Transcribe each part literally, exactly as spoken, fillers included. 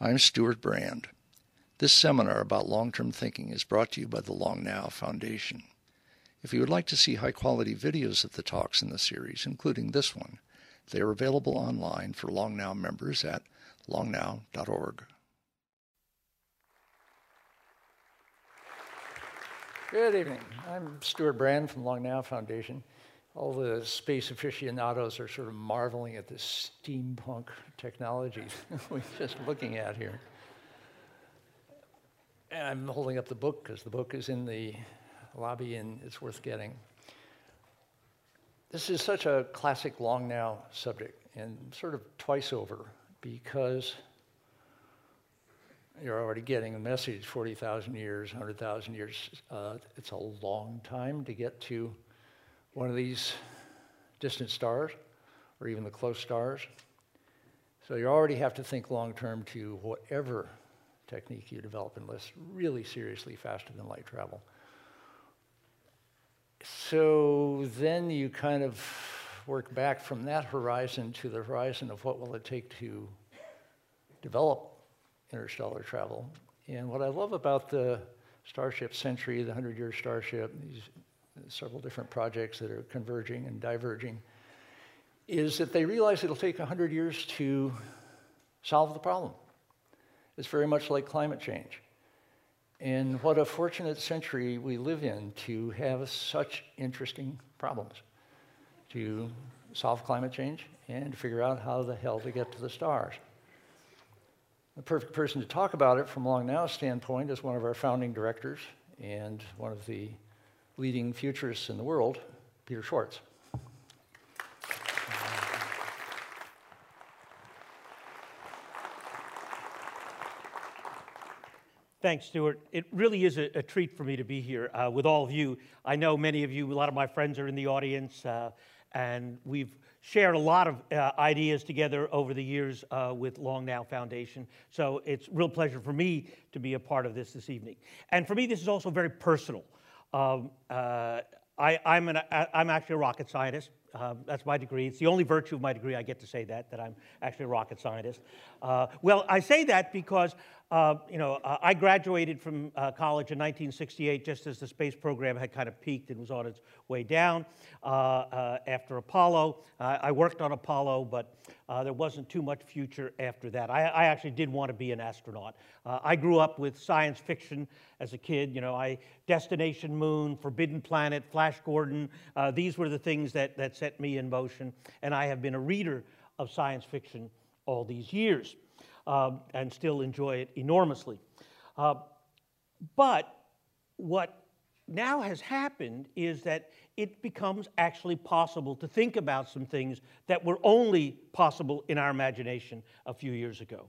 I'm Stewart Brand. This seminar about long-term thinking is brought to you by the Long Now Foundation. If you would like to see high-quality videos of the talks in the series, including this one, they are available online for Long Now members at long now dot org. Good evening. I'm Stewart Brand from Long Now Foundation. All the space aficionados are sort of marveling at this steampunk technology we're just looking at here. And I'm holding up the book because the book is in the lobby and it's worth getting. This is such a classic Long Now subject and sort of twice over because you're already getting the message, forty thousand years, one hundred thousand years. Uh, it's a long time to get to one of these distant stars, or even the close stars. So you already have to think long-term to whatever technique you develop, unless really seriously faster than light travel. So then you kind of work back from that horizon to the horizon of what will it take to develop interstellar travel. And what I love about the Starship Century, the hundred-year Starship, these several different projects that are converging and diverging, is that they realize it'll take one hundred years to solve the problem. It's very much like climate change. And what a fortunate century we live in to have such interesting problems, to solve climate change and figure out how the hell to get to the stars. The perfect person to talk about it from Long Now's standpoint is one of our founding directors and one of the leading futurists in the world, Peter Schwartz. Thanks, Stuart. It really is a, a treat for me to be here uh, with all of you. I know many of you, a lot of my friends are in the audience, uh, and we've shared a lot of uh, ideas together over the years uh, with Long Now Foundation. So it's a real pleasure for me to be a part of this this evening. And for me, this is also very personal. Um, uh, I, I'm, an, I, I'm actually a rocket scientist. Uh, that's my degree. It's the only virtue of my degree. I get to say that, that I'm actually a rocket scientist. Uh, well, I say that because, uh, you know, uh, I graduated from uh, college in nineteen sixty-eight just as the space program had kind of peaked and was on its way down uh, uh, after Apollo. Uh, I worked on Apollo, but uh, there wasn't too much future after that. I, I actually did want to be an astronaut. Uh, I grew up with science fiction as a kid. You know, I Destination Moon, Forbidden Planet, Flash Gordon. Uh, these were the things that, that set me in motion, and I have been a reader of science fiction all these years, um, and still enjoy it enormously. Uh, but what now has happened is that it becomes actually possible to think about some things that were only possible in our imagination a few years ago.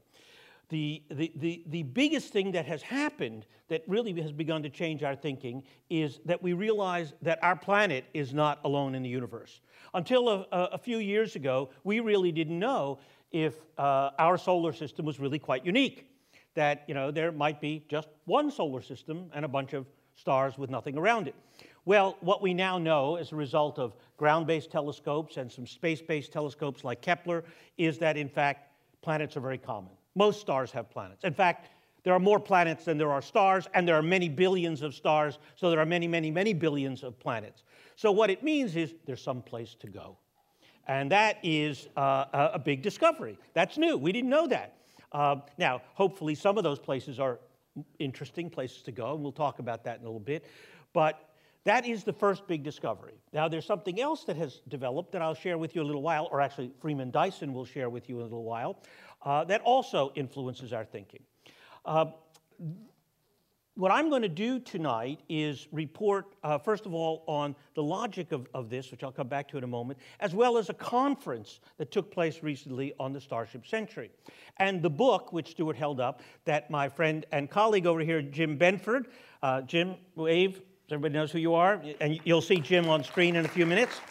The, the, the, the biggest thing that has happened that really has begun to change our thinking is that we realize that our planet is not alone in the universe. Until a, a few years ago, we really didn't know if uh, our solar system was really quite unique, that you know, there might be just one solar system and a bunch of stars with nothing around it. Well, what we now know as a result of ground-based telescopes and some space-based telescopes like Kepler is that, in fact, planets are very common. Most stars have planets. In fact, there are more planets than there are stars, and there are many billions of stars, so there are many, many, many billions of planets. So what it means is there's some place to go. And that is uh, a big discovery. That's new. We didn't know that. Uh, now, hopefully some of those places are interesting places to go, and we'll talk about that in a little bit. But that is the first big discovery. Now, there's something else that has developed that I'll share with you in a little while, or actually Freeman Dyson will share with you in a little while, uh, that also influences our thinking. Uh, what I'm going to do tonight is report, uh, first of all, on the logic of, of this, which I'll come back to in a moment, as well as a conference that took place recently on the Starship Century. And the book, which Stuart held up, that my friend and colleague over here, Jim Benford, uh, Jim, wave. Everybody knows who you are, and you'll see Jim on screen in a few minutes.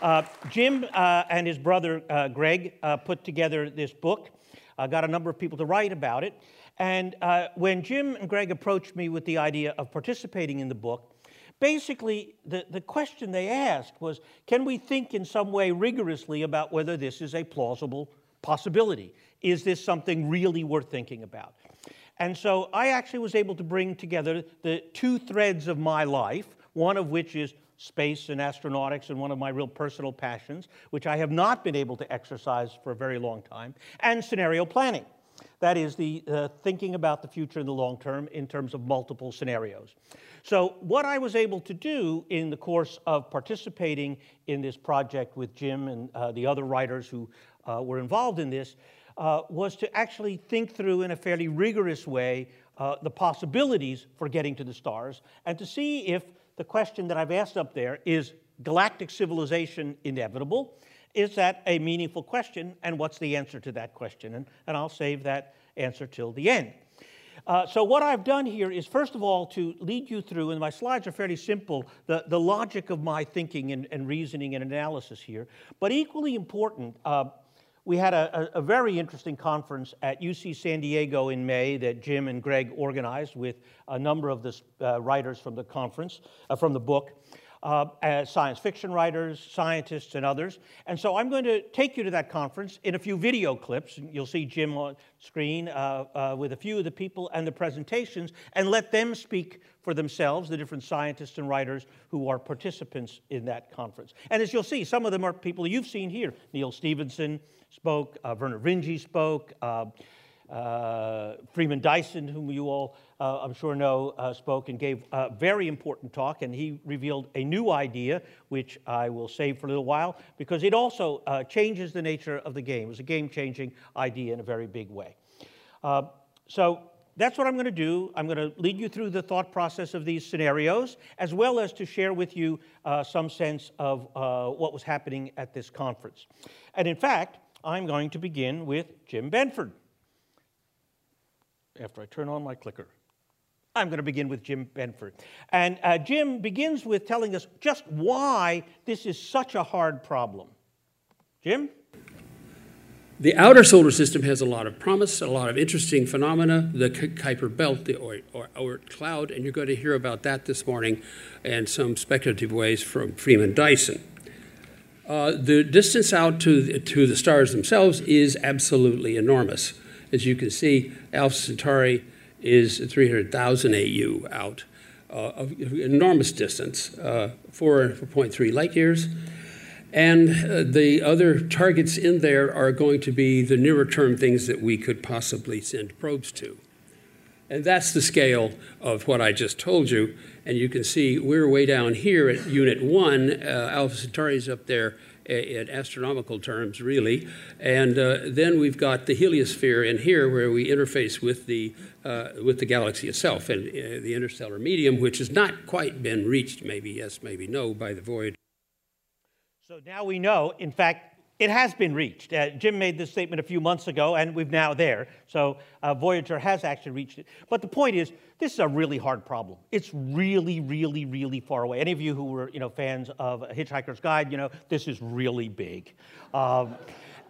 Uh, Jim uh, and his brother, uh, Greg, uh, put together this book. I uh, got a number of people to write about it. And uh, when Jim and Greg approached me with the idea of participating in the book, basically the, the question they asked was, can we think in some way rigorously about whether this is a plausible possibility. Is this something really worth thinking about? And so I actually was able to bring together the two threads of my life, one of which is space and astronautics and one of my real personal passions, which I have not been able to exercise for a very long time, and scenario planning. That is the uh, thinking about the future in the long term in terms of multiple scenarios. So what I was able to do in the course of participating in this project with Jim and uh, the other writers who uh, were involved in this uh, was to actually think through in a fairly rigorous way uh, the possibilities for getting to the stars and to see if the question that I've asked up there, is galactic civilization inevitable? Is that a meaningful question, and what's the answer to that question? And, and I'll save that answer till the end. Uh, so what I've done here is, first of all, to lead you through, and my slides are fairly simple, the, the logic of my thinking and, and reasoning and analysis here. But equally important, uh, we had a, a very interesting conference at U C San Diego in May that Jim and Greg organized with a number of the uh, writers from the conference, uh, from the book. Uh, as science fiction writers, scientists, and others. And so I'm going to take you to that conference in a few video clips. You'll see Jim on screen uh, uh, with a few of the people and the presentations, and let them speak for themselves, the different scientists and writers who are participants in that conference. And as you'll see, some of them are people you've seen here. Neal Stephenson spoke, uh, Vernor Vinge spoke, uh, Uh, Freeman Dyson, whom you all, uh, I'm sure know, uh, spoke and gave a very important talk, and he revealed a new idea, which I will save for a little while, because it also uh, changes the nature of the game. It was a game-changing idea in a very big way. Uh, so that's what I'm going to do. I'm going to lead you through the thought process of these scenarios, as well as to share with you uh, some sense of uh, what was happening at this conference. And in fact, I'm going to begin with Jim Benford. After I turn on my clicker, I'm going to begin with Jim Benford. And uh, Jim begins with telling us just why this is such a hard problem. Jim? The outer solar system has a lot of promise, a lot of interesting phenomena, the Kuiper Belt, the Oort Cloud, and you're going to hear about that this morning and some speculative ways from Freeman Dyson. Uh, the distance out to the, to the stars themselves is absolutely enormous. As you can see, Alpha Centauri is three hundred thousand A U out, uh, of enormous distance, uh, four point three light years. And uh, the other targets in there are going to be the nearer term things that we could possibly send probes to. And that's the scale of what I just told you. And you can see we're way down here at Unit one. Uh, Alpha Centauri is up there in astronomical terms, really. And uh, then we've got the heliosphere in here, where we interface with the, uh, with the galaxy itself and uh, the interstellar medium, which has not quite been reached, maybe yes, maybe no, by the Voyager. So now we know, in fact, it has been reached. Uh, Jim made this statement a few months ago, and we've now there. So uh, Voyager has actually reached it. But the point is, this is a really hard problem. It's really, really, really far away. Any of you who were, you know, fans of A Hitchhiker's Guide, you know, this is really big. Um,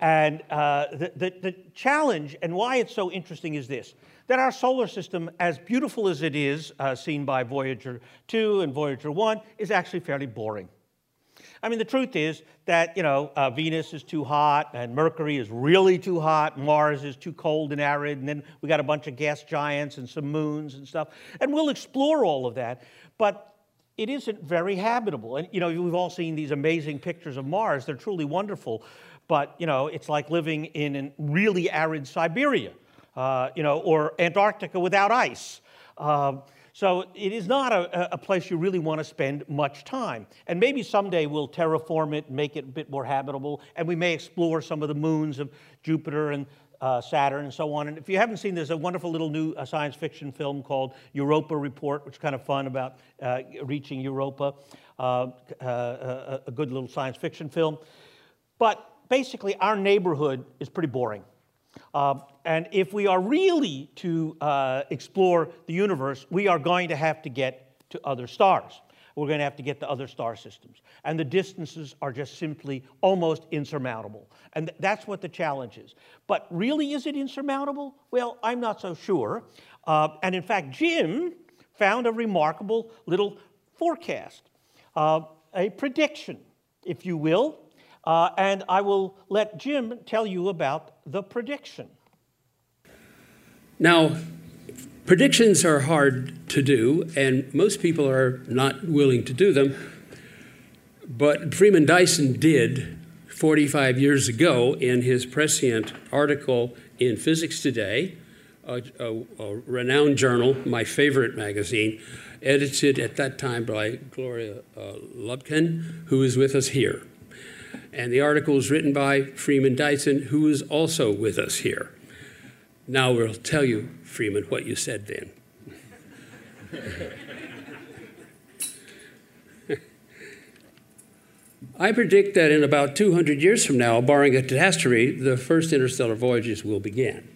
and uh, the, the, the challenge, and why it's so interesting, is this: that our solar system, as beautiful as it is, uh, seen by Voyager two and Voyager one, is actually fairly boring. I mean, the truth is that, you know, uh, Venus is too hot, and Mercury is really too hot, Mars is too cold and arid, and then we got a bunch of gas giants and some moons and stuff. And we'll explore all of that, but it isn't very habitable. And, you know, we've all seen these amazing pictures of Mars. They're truly wonderful, but, you know, it's like living in a really arid Siberia, uh, you know, or Antarctica without ice. Uh, So it is not a, a place you really want to spend much time. And maybe someday we'll terraform it, make it a bit more habitable, and we may explore some of the moons of Jupiter and uh, Saturn and so on. And if you haven't seen, there's a wonderful little new uh, science fiction film called Europa Report, which is kind of fun about uh, reaching Europa, uh, uh, a good little science fiction film. But basically, our neighborhood is pretty boring. Uh, and if we are really to uh, explore the universe, we are going to have to get to other stars. We're going to have to get to other star systems. And the distances are just simply almost insurmountable. And th that's what the challenge is. But really, is it insurmountable? Well, I'm not so sure. Uh, and in fact, Jim found a remarkable little forecast, uh, a prediction, if you will, Uh, and I will let Jim tell you about the prediction. Now, predictions are hard to do, and most people are not willing to do them. But Freeman Dyson did forty-five years ago in his prescient article in Physics Today, a, a, a renowned journal, my favorite magazine, edited at that time by Gloria uh, Lubkin, who is with us here. And the article was written by Freeman Dyson, who is also with us here. Now we'll tell you, Freeman, what you said then. I predict that in about two hundred years from now, barring a catastrophe, the first interstellar voyages will begin.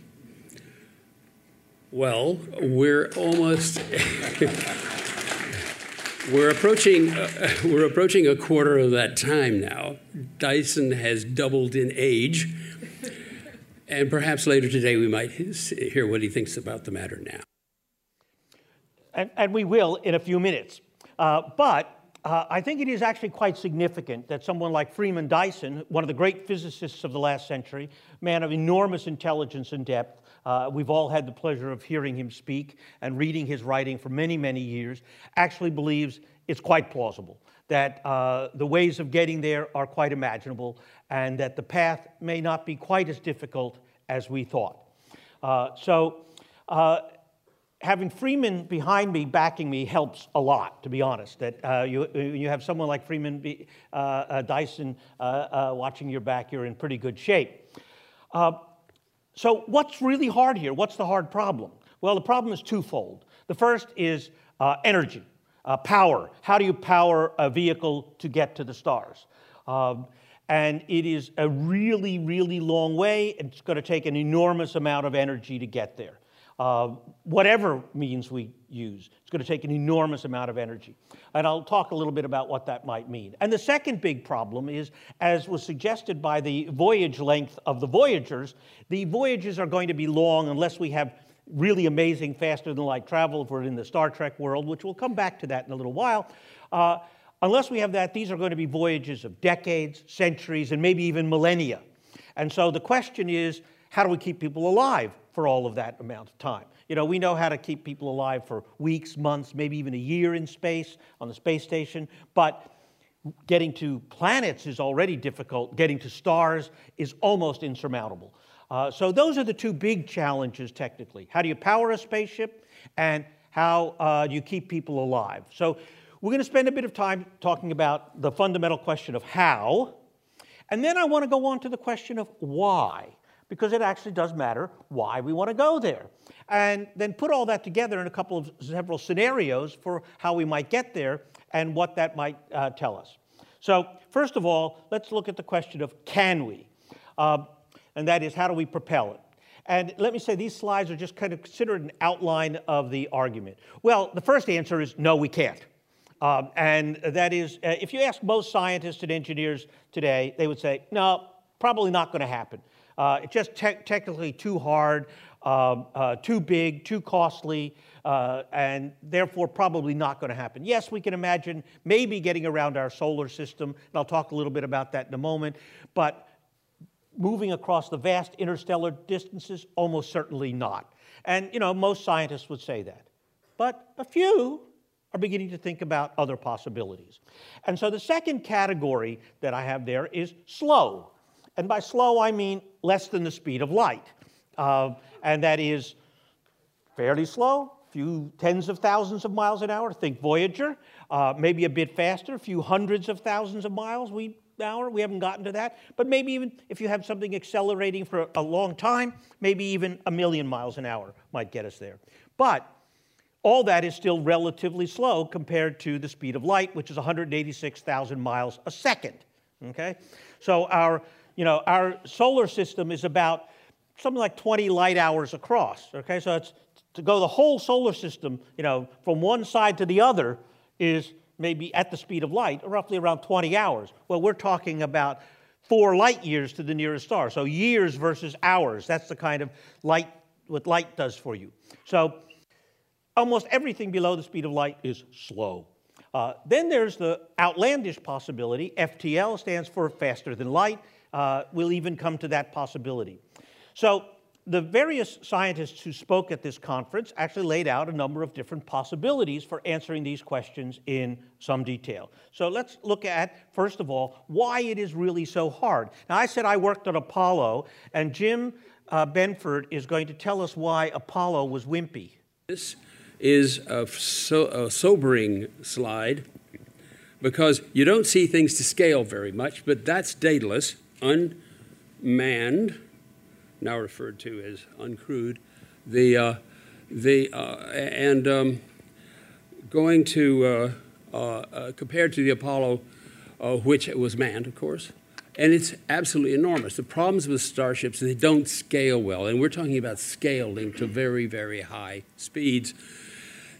Well, we're almost, we're approaching, uh, we're approaching a quarter of that time now. Dyson has doubled in age, and perhaps later today we might hear what he thinks about the matter now. And, and we will in a few minutes. Uh, but Uh, I think it is actually quite significant that someone like Freeman Dyson, one of the great physicists of the last century, man of enormous intelligence and depth, uh, we've all had the pleasure of hearing him speak and reading his writing for many, many years, actually believes it's quite plausible, that uh, the ways of getting there are quite imaginable, and that the path may not be quite as difficult as we thought. Uh, so. Uh, Having Freeman behind me, backing me, helps a lot, to be honest. That uh, you, you have someone like Freeman be, uh, uh, Dyson uh, uh, watching your back, you're in pretty good shape. Uh, so what's really hard here? What's the hard problem? Well, the problem is twofold. The first is uh, energy, uh, power. How do you power a vehicle to get to the stars? Um, and it is a really, really long way. It's going to take an enormous amount of energy to get there. Uh, whatever means we use. It's going to take an enormous amount of energy. And I'll talk a little bit about what that might mean. And the second big problem is, as was suggested by the voyage length of the Voyagers, the voyages are going to be long unless we have really amazing faster-than-light travel if we're in the Star Trek world, which we'll come back to that in a little while. Uh, unless we have that, these are going to be voyages of decades, centuries, and maybe even millennia. And so the question is, how do we keep people alive for all of that amount of time? You know, we know how to keep people alive for weeks, months, maybe even a year in space, on the space station, but getting to planets is already difficult. Getting to stars is almost insurmountable. Uh, so those are the two big challenges technically. How do you power a spaceship, and how uh, do you keep people alive? So we're going to spend a bit of time talking about the fundamental question of how, and then I want to go on to the question of why, because it actually does matter why we want to go there. And then put all that together in a couple of several scenarios for how we might get there and what that might uh, tell us. So first of all, let's look at the question of can we? Uh, and that is, how do we propel it? And let me say, these slides are just kind of considered an outline of the argument. Well, the first answer is no, we can't. Uh, and that is, uh, if you ask most scientists and engineers today, they would say, no, probably not going to happen. Uh, it's just te technically too hard, uh, uh, too big, too costly, uh, and therefore probably not going to happen. Yes, we can imagine maybe getting around our solar system, and I'll talk a little bit about that in a moment, but moving across the vast interstellar distances, almost certainly not. And, you know, most scientists would say that. But a few are beginning to think about other possibilities. And so the second category that I have there is slow. And by slow, I mean less than the speed of light. Uh, and that is fairly slow, few tens of thousands of miles an hour, think Voyager, uh, maybe a bit faster, a few hundreds of thousands of miles an hour. We haven't gotten to that. But maybe even if you have something accelerating for a long time, maybe even a million miles an hour might get us there. But all that is still relatively slow compared to the speed of light, which is one hundred eighty-six thousand miles a second. Okay, so our, you know, our solar system is about something like twenty light hours across. Okay, so it's, to go the whole solar system, you know, from one side to the other is maybe at the speed of light, roughly around twenty hours. Well, we're talking about four light years to the nearest star. So years versus hours. That's the kind of light, what light does for you. So almost everything below the speed of light is slow. Uh, then there's the outlandish possibility. F T L stands for faster than light. Uh, we'll even come to that possibility. So the various scientists who spoke at this conference actually laid out a number of different possibilities for answering these questions in some detail. So let's look at, first of all, why it is really so hard. Now, I said I worked on Apollo, and Jim uh, Benford is going to tell us why Apollo was wimpy. This is a, so, a sobering slide because you don't see things to scale very much, but that's Daedalus, unmanned, now referred to as uncrewed, the, uh, the, uh, and um, going to, uh, uh, uh, compared to the Apollo, uh, which was manned, of course, and it's absolutely enormous. The problems with starships, they don't scale well, and we're talking about scaling to very, very high speeds.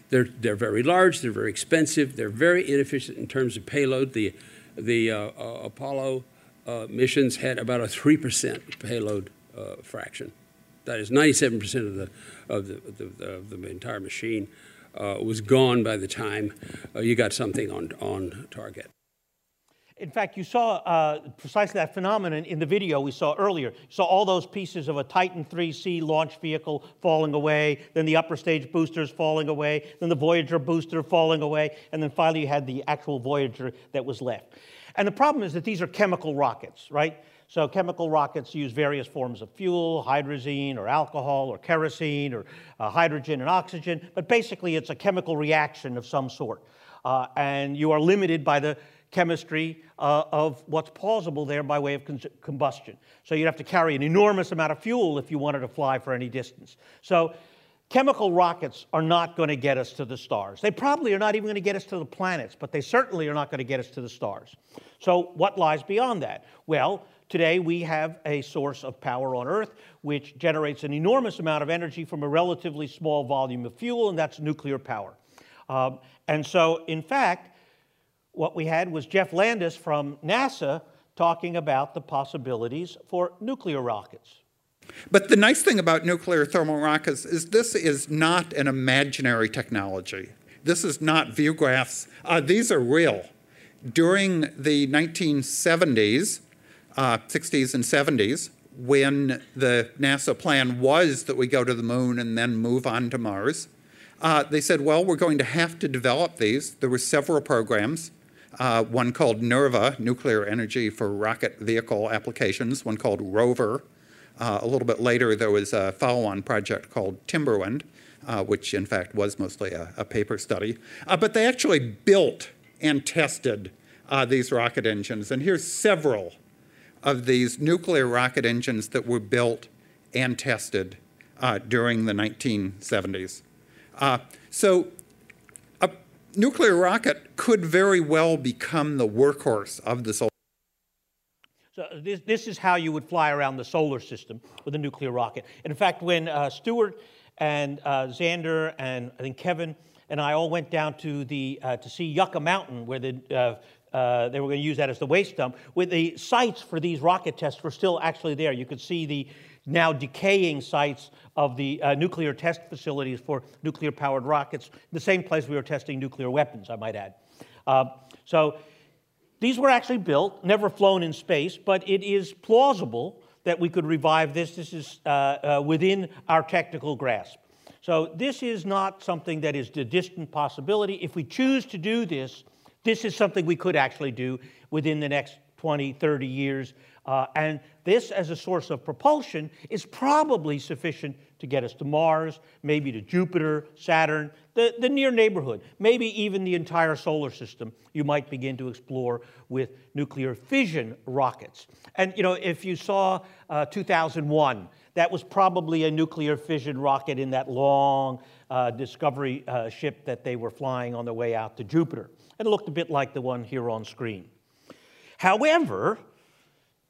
They're, they're very large, they're very expensive, they're very inefficient in terms of payload. The, the uh, uh, Apollo uh, missions had about a three percent payload Uh, fraction. That is ninety-seven percent of the of the, of the, of the entire machine uh, was gone by the time uh, you got something on, on target. In fact, you saw uh, precisely that phenomenon in the video we saw earlier. You saw all those pieces of a Titan three C launch vehicle falling away, then the upper stage boosters falling away, then the Voyager booster falling away, and then finally you had the actual Voyager that was left. And the problem is that these are chemical rockets, right? So chemical rockets use various forms of fuel, hydrazine or alcohol or kerosene or uh, hydrogen and oxygen, but basically it's a chemical reaction of some sort. Uh, and you are limited by the chemistry uh, of what's plausible there by way of combustion. So you'd have to carry an enormous amount of fuel if you wanted to fly for any distance. So chemical rockets are not going to get us to the stars. They probably are not even going to get us to the planets, but they certainly are not going to get us to the stars. So what lies beyond that? Well, today we have a source of power on Earth which generates an enormous amount of energy from a relatively small volume of fuel, and that's nuclear power. Um, and so, in fact, what we had was Jeff Landis from NASA talking about the possibilities for nuclear rockets. But the nice thing about nuclear thermal rockets is this is not an imaginary technology. This is not view graphs. Uh, these are real. During the nineteen seventies, Uh, sixties and seventies, when the NASA plan was that we go to the moon and then move on to Mars, uh, they said, well, we're going to have to develop these. There were several programs, uh, one called NERVA, Nuclear Energy for Rocket Vehicle Applications, one called Rover. Uh, a little bit later, there was a follow-on project called Timberwind, uh, which, in fact, was mostly a, a paper study. Uh, but they actually built and tested uh, these rocket engines, and here's several of these nuclear rocket engines that were built and tested uh, during the nineteen seventies. Uh, so a nuclear rocket could very well become the workhorse of the solar system. So this, this is how you would fly around the solar system with a nuclear rocket. And in fact, when uh, Stewart and uh, Xander and I think Kevin and I all went down to, the, uh, to see Yucca Mountain, where the uh, Uh, they were going to use that as the waste dump. With the sites for these rocket tests were still actually there. You could see the now decaying sites of the uh, nuclear test facilities for nuclear-powered rockets, the same place we were testing nuclear weapons, I might add. Uh, so these were actually built, never flown in space, but it is plausible that we could revive this. This is uh, uh, within our technical grasp. So this is not something that is a distant possibility. If we choose to do this, this is something we could actually do within the next twenty, thirty years. Uh, and this, as a source of propulsion, is probably sufficient to get us to Mars, maybe to Jupiter, Saturn, the, the near neighborhood, maybe even the entire solar system you might begin to explore with nuclear fission rockets. And, you know, if you saw uh, two thousand one, that was probably a nuclear fission rocket in that long uh, Discovery uh, ship that they were flying on their way out to Jupiter. It looked a bit like the one here on screen. However,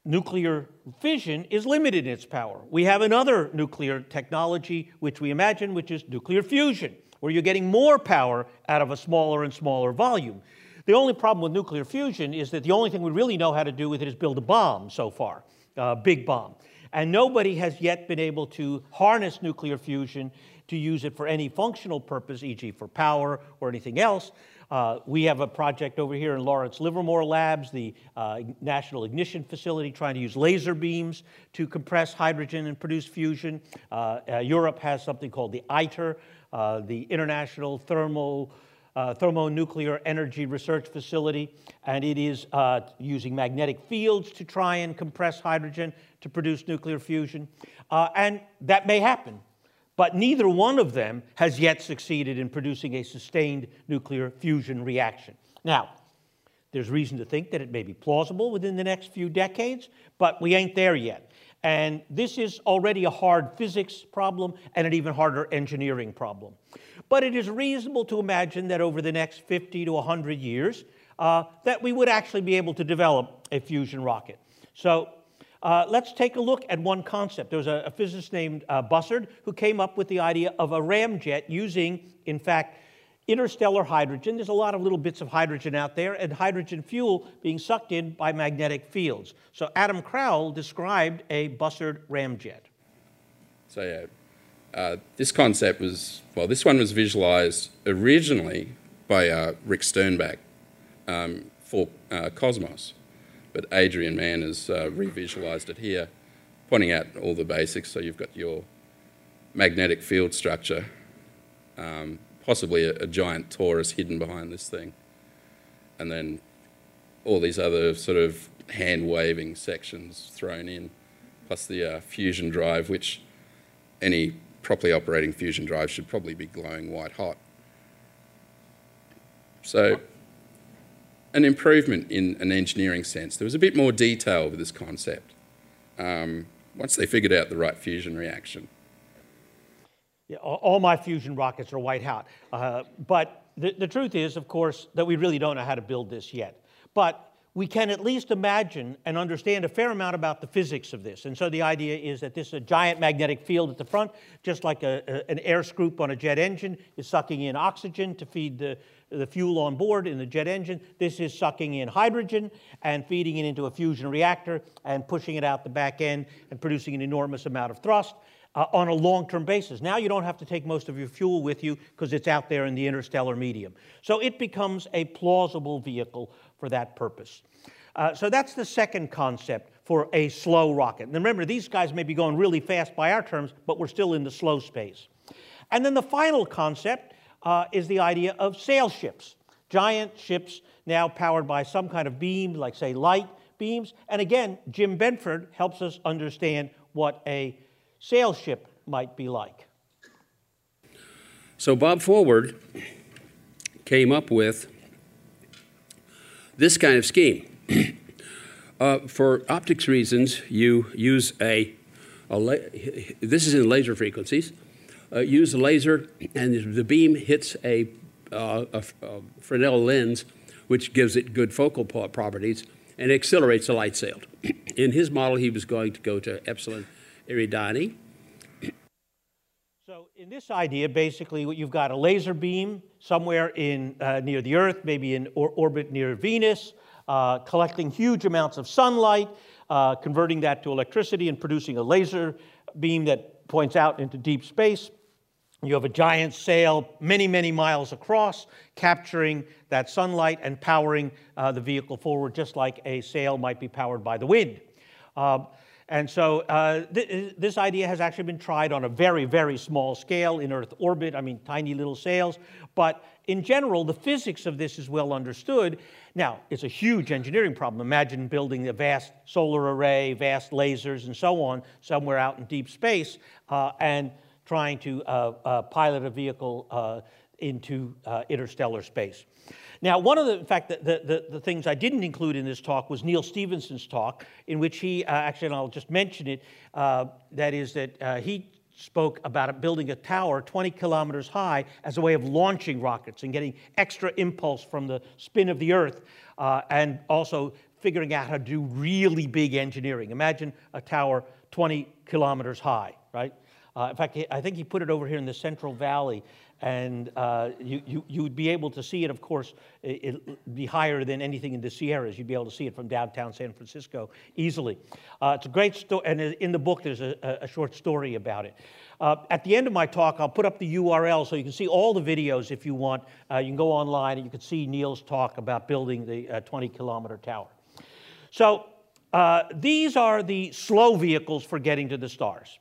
nuclear fission is limited in its power. We have another nuclear technology which we imagine, which is nuclear fusion, where you're getting more power out of a smaller and smaller volume. The only problem with nuclear fusion is that the only thing we really know how to do with it is build a bomb so far, a big bomb. And nobody has yet been able to harness nuclear fusion to use it for any functional purpose, for example for power or anything else. Uh, we have a project over here in Lawrence Livermore Labs, the uh, National Ignition Facility, trying to use laser beams to compress hydrogen and produce fusion. Uh, uh, Europe has something called the ITER, uh, the International Thermal, uh, Thermonuclear Energy Research Facility, and it is uh, using magnetic fields to try and compress hydrogen to produce nuclear fusion. Uh, and that may happen. But neither one of them has yet succeeded in producing a sustained nuclear fusion reaction. Now, there's reason to think that it may be plausible within the next few decades, but we ain't there yet. And this is already a hard physics problem and an even harder engineering problem. But it is reasonable to imagine that over the next fifty to one hundred years, uh, that we would actually be able to develop a fusion rocket. So, Uh, let's take a look at one concept. There was a, a physicist named uh, Bussard who came up with the idea of a ramjet using, in fact, interstellar hydrogen. There's a lot of little bits of hydrogen out there, and hydrogen fuel being sucked in by magnetic fields. So Adam Crowell described a Bussard ramjet. So uh, uh, this concept was, well, this one was visualized originally by uh, Rick Sternbach um, for uh, Cosmos. But Adrian Mann has uh, re-visualized it here, pointing out all the basics. So you've got your magnetic field structure, um, possibly a, a giant torus hidden behind this thing, and then all these other sort of hand-waving sections thrown in, plus the uh, fusion drive, which any properly operating fusion drive should probably be glowing white hot. So an improvement in an engineering sense. There was a bit more detail with this concept um, once they figured out the right fusion reaction. Yeah, all my fusion rockets are white hot. Uh, but the, the truth is, of course, that we really don't know how to build this yet. But we can at least imagine and understand a fair amount about the physics of this. And so the idea is that this is a giant magnetic field at the front, just like a, a, an air scoop on a jet engine is sucking in oxygen to feed the, the fuel on board in the jet engine. This is sucking in hydrogen and feeding it into a fusion reactor and pushing it out the back end and producing an enormous amount of thrust uh, on a long-term basis. Now you don't have to take most of your fuel with you because it's out there in the interstellar medium. So it becomes a plausible vehicle for that purpose. Uh, so that's the second concept for a slow rocket. And remember, these guys may be going really fast by our terms, but we're still in the slow space. And then the final concept uh, is the idea of sail ships, giant ships now powered by some kind of beam, like say light beams. And again, Jim Benford helps us understand what a sail ship might be like. So Bob Forward came up with this kind of scheme. uh, for optics reasons, you use a, a la this is in laser frequencies, uh, use a laser and the beam hits a, uh, a, a Fresnel lens, which gives it good focal properties and accelerates the light sail. In his model, he was going to go to epsilon Eridani. So in this idea, basically, you've got a laser beam somewhere in, uh, near the Earth, maybe in or orbit near Venus, uh, collecting huge amounts of sunlight, uh, converting that to electricity and producing a laser beam that points out into deep space. You have a giant sail many, many miles across, capturing that sunlight and powering uh, the vehicle forward, just like a sail might be powered by the wind. Uh, And so uh, th this idea has actually been tried on a very, very small scale in Earth orbit. I mean, tiny little sails. But in general, the physics of this is well understood. Now, it's a huge engineering problem. Imagine building a vast solar array, vast lasers, and so on, somewhere out in deep space, uh, and trying to uh, uh, pilot a vehicle uh, into uh, interstellar space. Now, one of the, in fact, the, the, the things I didn't include in this talk was Neal Stephenson's talk, in which he, uh, actually, and I'll just mention it, uh, that is that uh, he spoke about building a tower twenty kilometers high as a way of launching rockets and getting extra impulse from the spin of the Earth, uh, and also figuring out how to do really big engineering. Imagine a tower twenty kilometers high, right? Uh, in fact, I think he put it over here in the Central Valley, and uh, you, you, you would be able to see it, of course, it, it'd be higher than anything in the Sierras. You'd be able to see it from downtown San Francisco easily. Uh, it's a great story, and in the book there's a, a short story about it. Uh, at the end of my talk, I'll put up the U R L so you can see all the videos if you want. Uh, you can go online and you can see Neal's talk about building the uh, twenty kilometer tower. So uh, these are the slow vehicles for getting to the stars.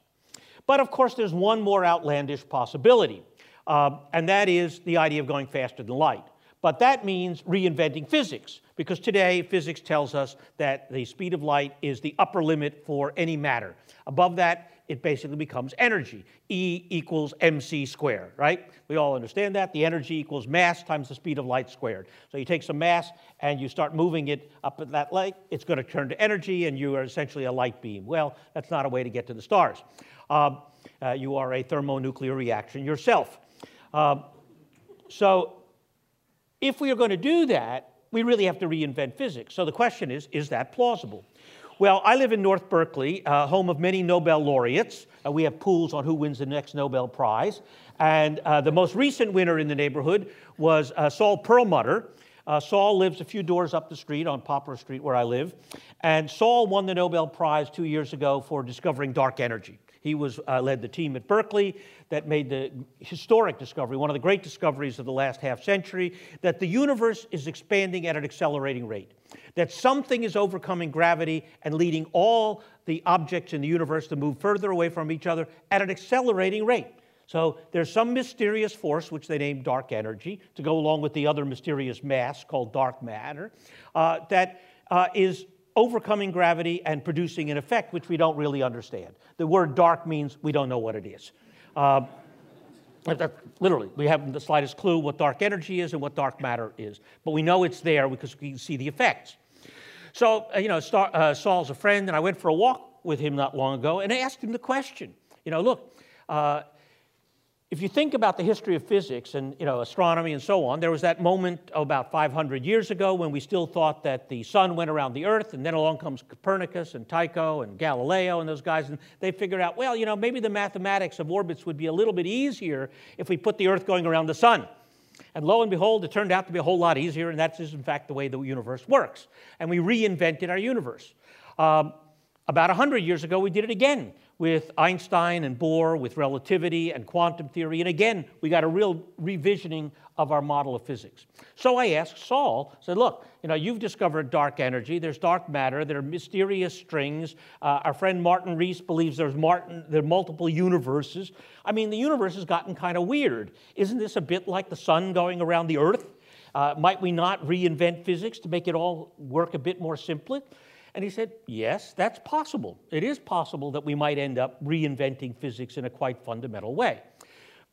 But of course, there's one more outlandish possibility, um, and that is the idea of going faster than light. But that means reinventing physics, because today physics tells us that the speed of light is the upper limit for any matter. Above that, it basically becomes energy. E equals mc squared, right? We all understand that. The energy equals mass times the speed of light squared. So you take some mass and you start moving it up at that light, it's going to turn to energy and you are essentially a light beam. Well, that's not a way to get to the stars. Uh, uh, you are a thermonuclear reaction yourself. Uh, so if we are going to do that, we really have to reinvent physics. So the question is, is that plausible? Well, I live in North Berkeley, uh, home of many Nobel laureates. Uh, we have pools on who wins the next Nobel Prize. And uh, the most recent winner in the neighborhood was uh, Saul Perlmutter. Uh, Saul lives a few doors up the street on Poplar Street where I live. And Saul won the Nobel Prize two years ago for discovering dark energy. He was, uh, led the team at Berkeley that made the historic discovery, one of the great discoveries of the last half century, that the universe is expanding at an accelerating rate, that something is overcoming gravity and leading all the objects in the universe to move further away from each other at an accelerating rate. So there's some mysterious force, which they named dark energy, to go along with the other mysterious mass called dark matter, uh, that uh, is overcoming gravity and producing an effect which we don't really understand. The word dark means we don't know what it is. Uh, literally, we haven't the slightest clue what dark energy is and what dark matter is. But we know it's there because we can see the effects. So, you know, Star, uh, Saul's a friend, and I went for a walk with him not long ago, and I asked him the question. You know, look, uh, if you think about the history of physics and, you know, astronomy and so on, there was that moment about five hundred years ago when we still thought that the sun went around the earth, and then along comes Copernicus and Tycho and Galileo and those guys, and they figured out, well, you know, maybe the mathematics of orbits would be a little bit easier if we put the earth going around the sun. And lo and behold, it turned out to be a whole lot easier, and that is, in fact, the way the universe works. And we reinvented our universe. Um, about one hundred years ago, we did it again, with Einstein and Bohr, with relativity and quantum theory. And again, we got a real revisioning of our model of physics. So I asked Saul, I said, look, you know, you've discovered dark energy, there's dark matter, there are mysterious strings. Uh, our friend Martin Rees believes there's Martin, there are multiple universes. I mean, the universe has gotten kind of weird. Isn't this a bit like the sun going around the earth? Uh, might we not reinvent physics to make it all work a bit more simply? And he said, yes, that's possible. It is possible that we might end up reinventing physics in a quite fundamental way.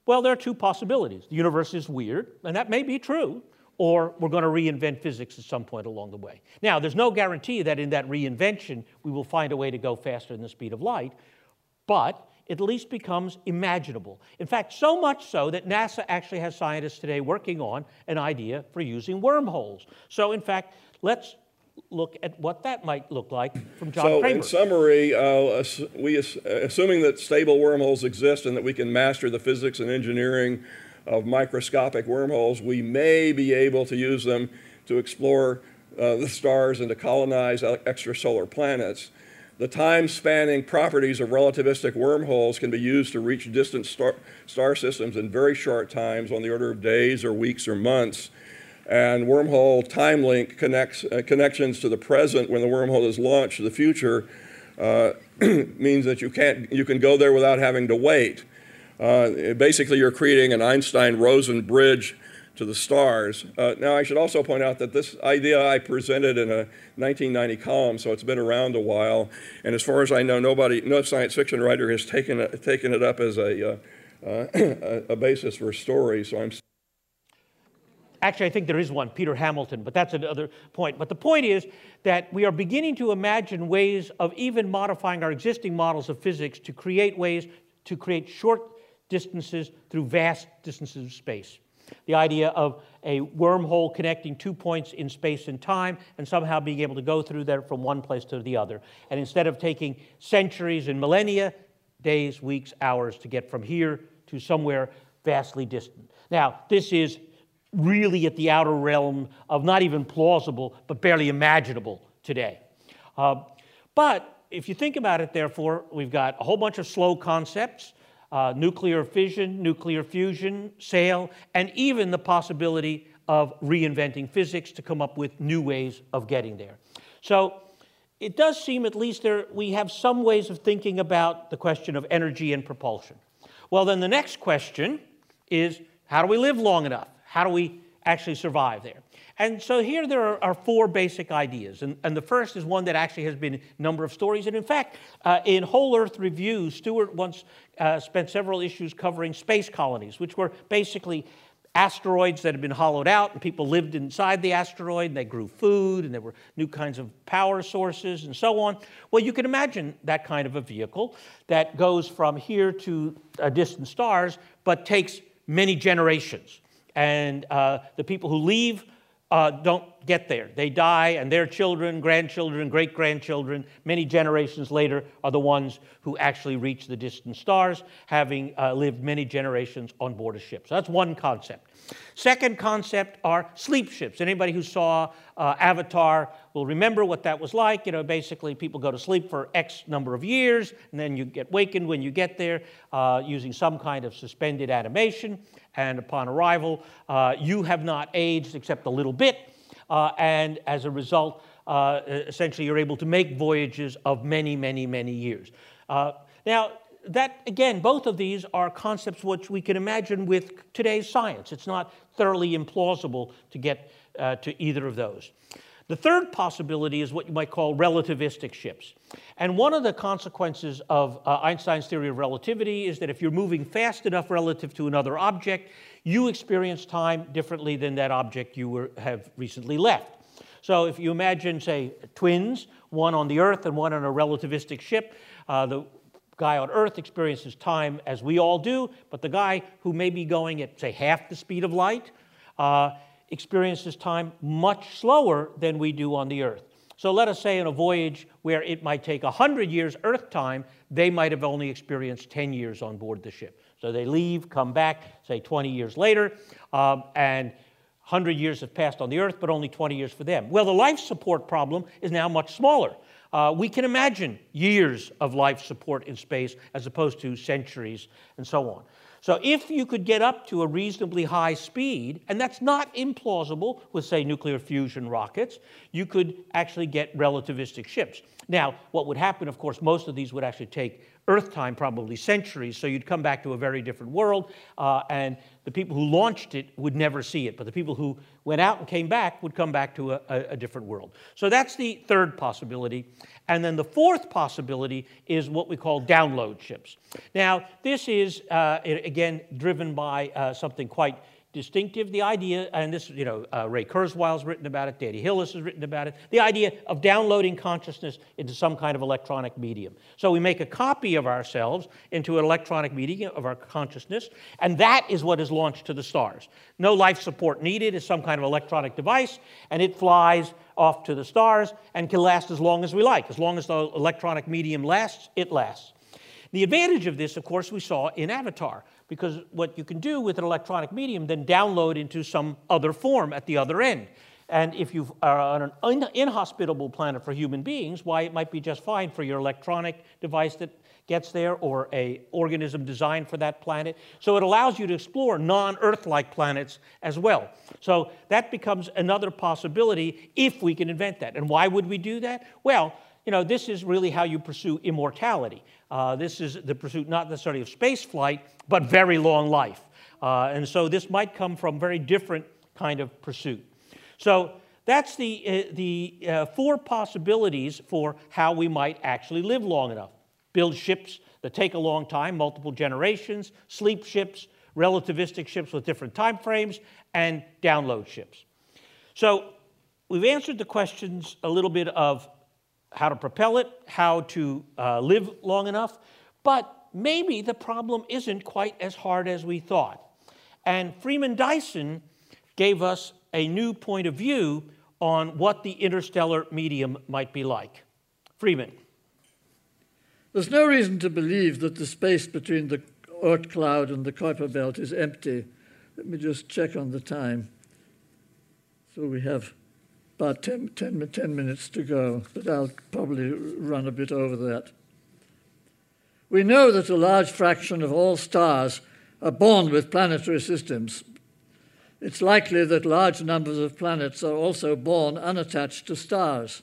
Well, there are two possibilities. The universe is weird, and that may be true, or we're going to reinvent physics at some point along the way. Now, there's no guarantee that in that reinvention we will find a way to go faster than the speed of light, but it at least becomes imaginable. In fact, so much so that NASA actually has scientists today working on an idea for using wormholes. So, in fact, let's look at what that might look like from John Kramer. So in summary, uh, we, assuming that stable wormholes exist and that we can master the physics and engineering of microscopic wormholes, we may be able to use them to explore uh, the stars and to colonize extrasolar planets. The time-spanning properties of relativistic wormholes can be used to reach distant star, star systems in very short times, on the order of days or weeks or months. And wormhole time link connects, uh, connections to the present when the wormhole is launched to the future uh, means that you, can't, you can go there without having to wait. Uh, basically, you're creating an Einstein-Rosen bridge to the stars. Uh, now, I should also point out that this idea I presented in a nineteen ninety column, so it's been around a while. And as far as I know, nobody, no science fiction writer has taken, it, taken it up as a, uh, uh, a basis for a story, so I'm actually, I think there is one, Peter Hamilton, but that's another point. But the point is that we are beginning to imagine ways of even modifying our existing models of physics to create ways to create short distances through vast distances of space. The idea of a wormhole connecting two points in space and time and somehow being able to go through there from one place to the other. And instead of taking centuries and millennia, days, weeks, hours to get from here to somewhere vastly distant. Now, this is really at the outer realm of not even plausible, but barely imaginable today. Uh, but if you think about it, therefore, we've got a whole bunch of slow concepts, uh, nuclear fission, nuclear fusion, sail, and even the possibility of reinventing physics to come up with new ways of getting there. So it does seem at least there we have some ways of thinking about the question of energy and propulsion. Well, then the next question is, how do we live long enough? How do we actually survive there? And so here there are, are four basic ideas. And, and the first is one that actually has been a number of stories. And in fact, uh, in Whole Earth Review, Stewart once uh, spent several issues covering space colonies, which were basically asteroids that had been hollowed out, and people lived inside the asteroid, and they grew food, and there were new kinds of power sources, and so on. Well, you can imagine that kind of a vehicle that goes from here to uh, distant stars, but takes many generations. And uh, the people who leave uh, don't get there. They die, and their children, grandchildren, great-grandchildren, many generations later are the ones who actually reach the distant stars, having uh, lived many generations on board a ship. So that's one concept. Second concept are sleep ships. Anybody who saw uh, Avatar will remember what that was like. You know, basically people go to sleep for X number of years, and then you get wakened when you get there uh, using some kind of suspended animation. And upon arrival, uh, you have not aged except a little bit. Uh, and as a result, uh, essentially, you're able to make voyages of many, many, many years. Uh, now, that, again, both of these are concepts which we can imagine with today's science. It's not thoroughly implausible to get uh, to either of those. The third possibility is what you might call relativistic ships. And one of the consequences of uh, Einstein's theory of relativity is that if you're moving fast enough relative to another object, you experience time differently than that object you were, have recently left. So if you imagine, say, twins, one on the Earth and one on a relativistic ship, uh, the guy on Earth experiences time as we all do, but the guy who may be going at, say, half the speed of light uh, experiences time much slower than we do on the Earth. So let us say in a voyage where it might take one hundred years Earth time, they might have only experienced ten years on board the ship. So they leave, come back, say twenty years later, um, and one hundred years have passed on the Earth, but only twenty years for them. Well, the life support problem is now much smaller. Uh, we can imagine years of life support in space as opposed to centuries and so on. So if you could get up to a reasonably high speed, and that's not implausible with, say, nuclear fusion rockets, you could actually get relativistic ships. Now, what would happen, of course, most of these would actually take Earth time, probably centuries, so you'd come back to a very different world, uh, and the people who launched it would never see it, but the people who went out and came back would come back to a, a different world. So that's the third possibility. And then the fourth possibility is what we call download ships. Now, this is, uh, again, driven by uh, something quite distinctive, the idea, and this, you know, uh, Ray Kurzweil's written about it, Danny Hillis has written about it, the idea of downloading consciousness into some kind of electronic medium. So we make a copy of ourselves into an electronic medium of our consciousness, and that is what is launched to the stars. No life support needed, it's some kind of electronic device, and it flies off to the stars and can last as long as we like. As long as the electronic medium lasts, it lasts. The advantage of this, of course, we saw in Avatar, because what you can do with an electronic medium, then download into some other form at the other end. And if you are on an inhospitable planet for human beings, why, it might be just fine for your electronic device that gets there or an organism designed for that planet. So it allows you to explore non-Earth-like planets as well. So that becomes another possibility if we can invent that. And why would we do that? Well, you know, this is really how you pursue immortality. Uh, this is the pursuit not necessarily of space flight, but very long life. Uh, and so this might come from very different kind of pursuit. So that's the, uh, the uh, four possibilities for how we might actually live long enough. Build ships that take a long time, multiple generations, sleep ships, relativistic ships with different time frames, and download ships. So we've answered the questions a little bit of how to propel it, how to uh, live long enough, but maybe the problem isn't quite as hard as we thought. And Freeman Dyson gave us a new point of view on what the interstellar medium might be like. Freeman. There's no reason to believe that the space between the Oort Cloud and the Kuiper Belt is empty. Let me just check on the time. So we have about ten, ten, ten minutes to go, but I'll probably run a bit over that. We know that a large fraction of all stars are born with planetary systems. It's likely that large numbers of planets are also born unattached to stars.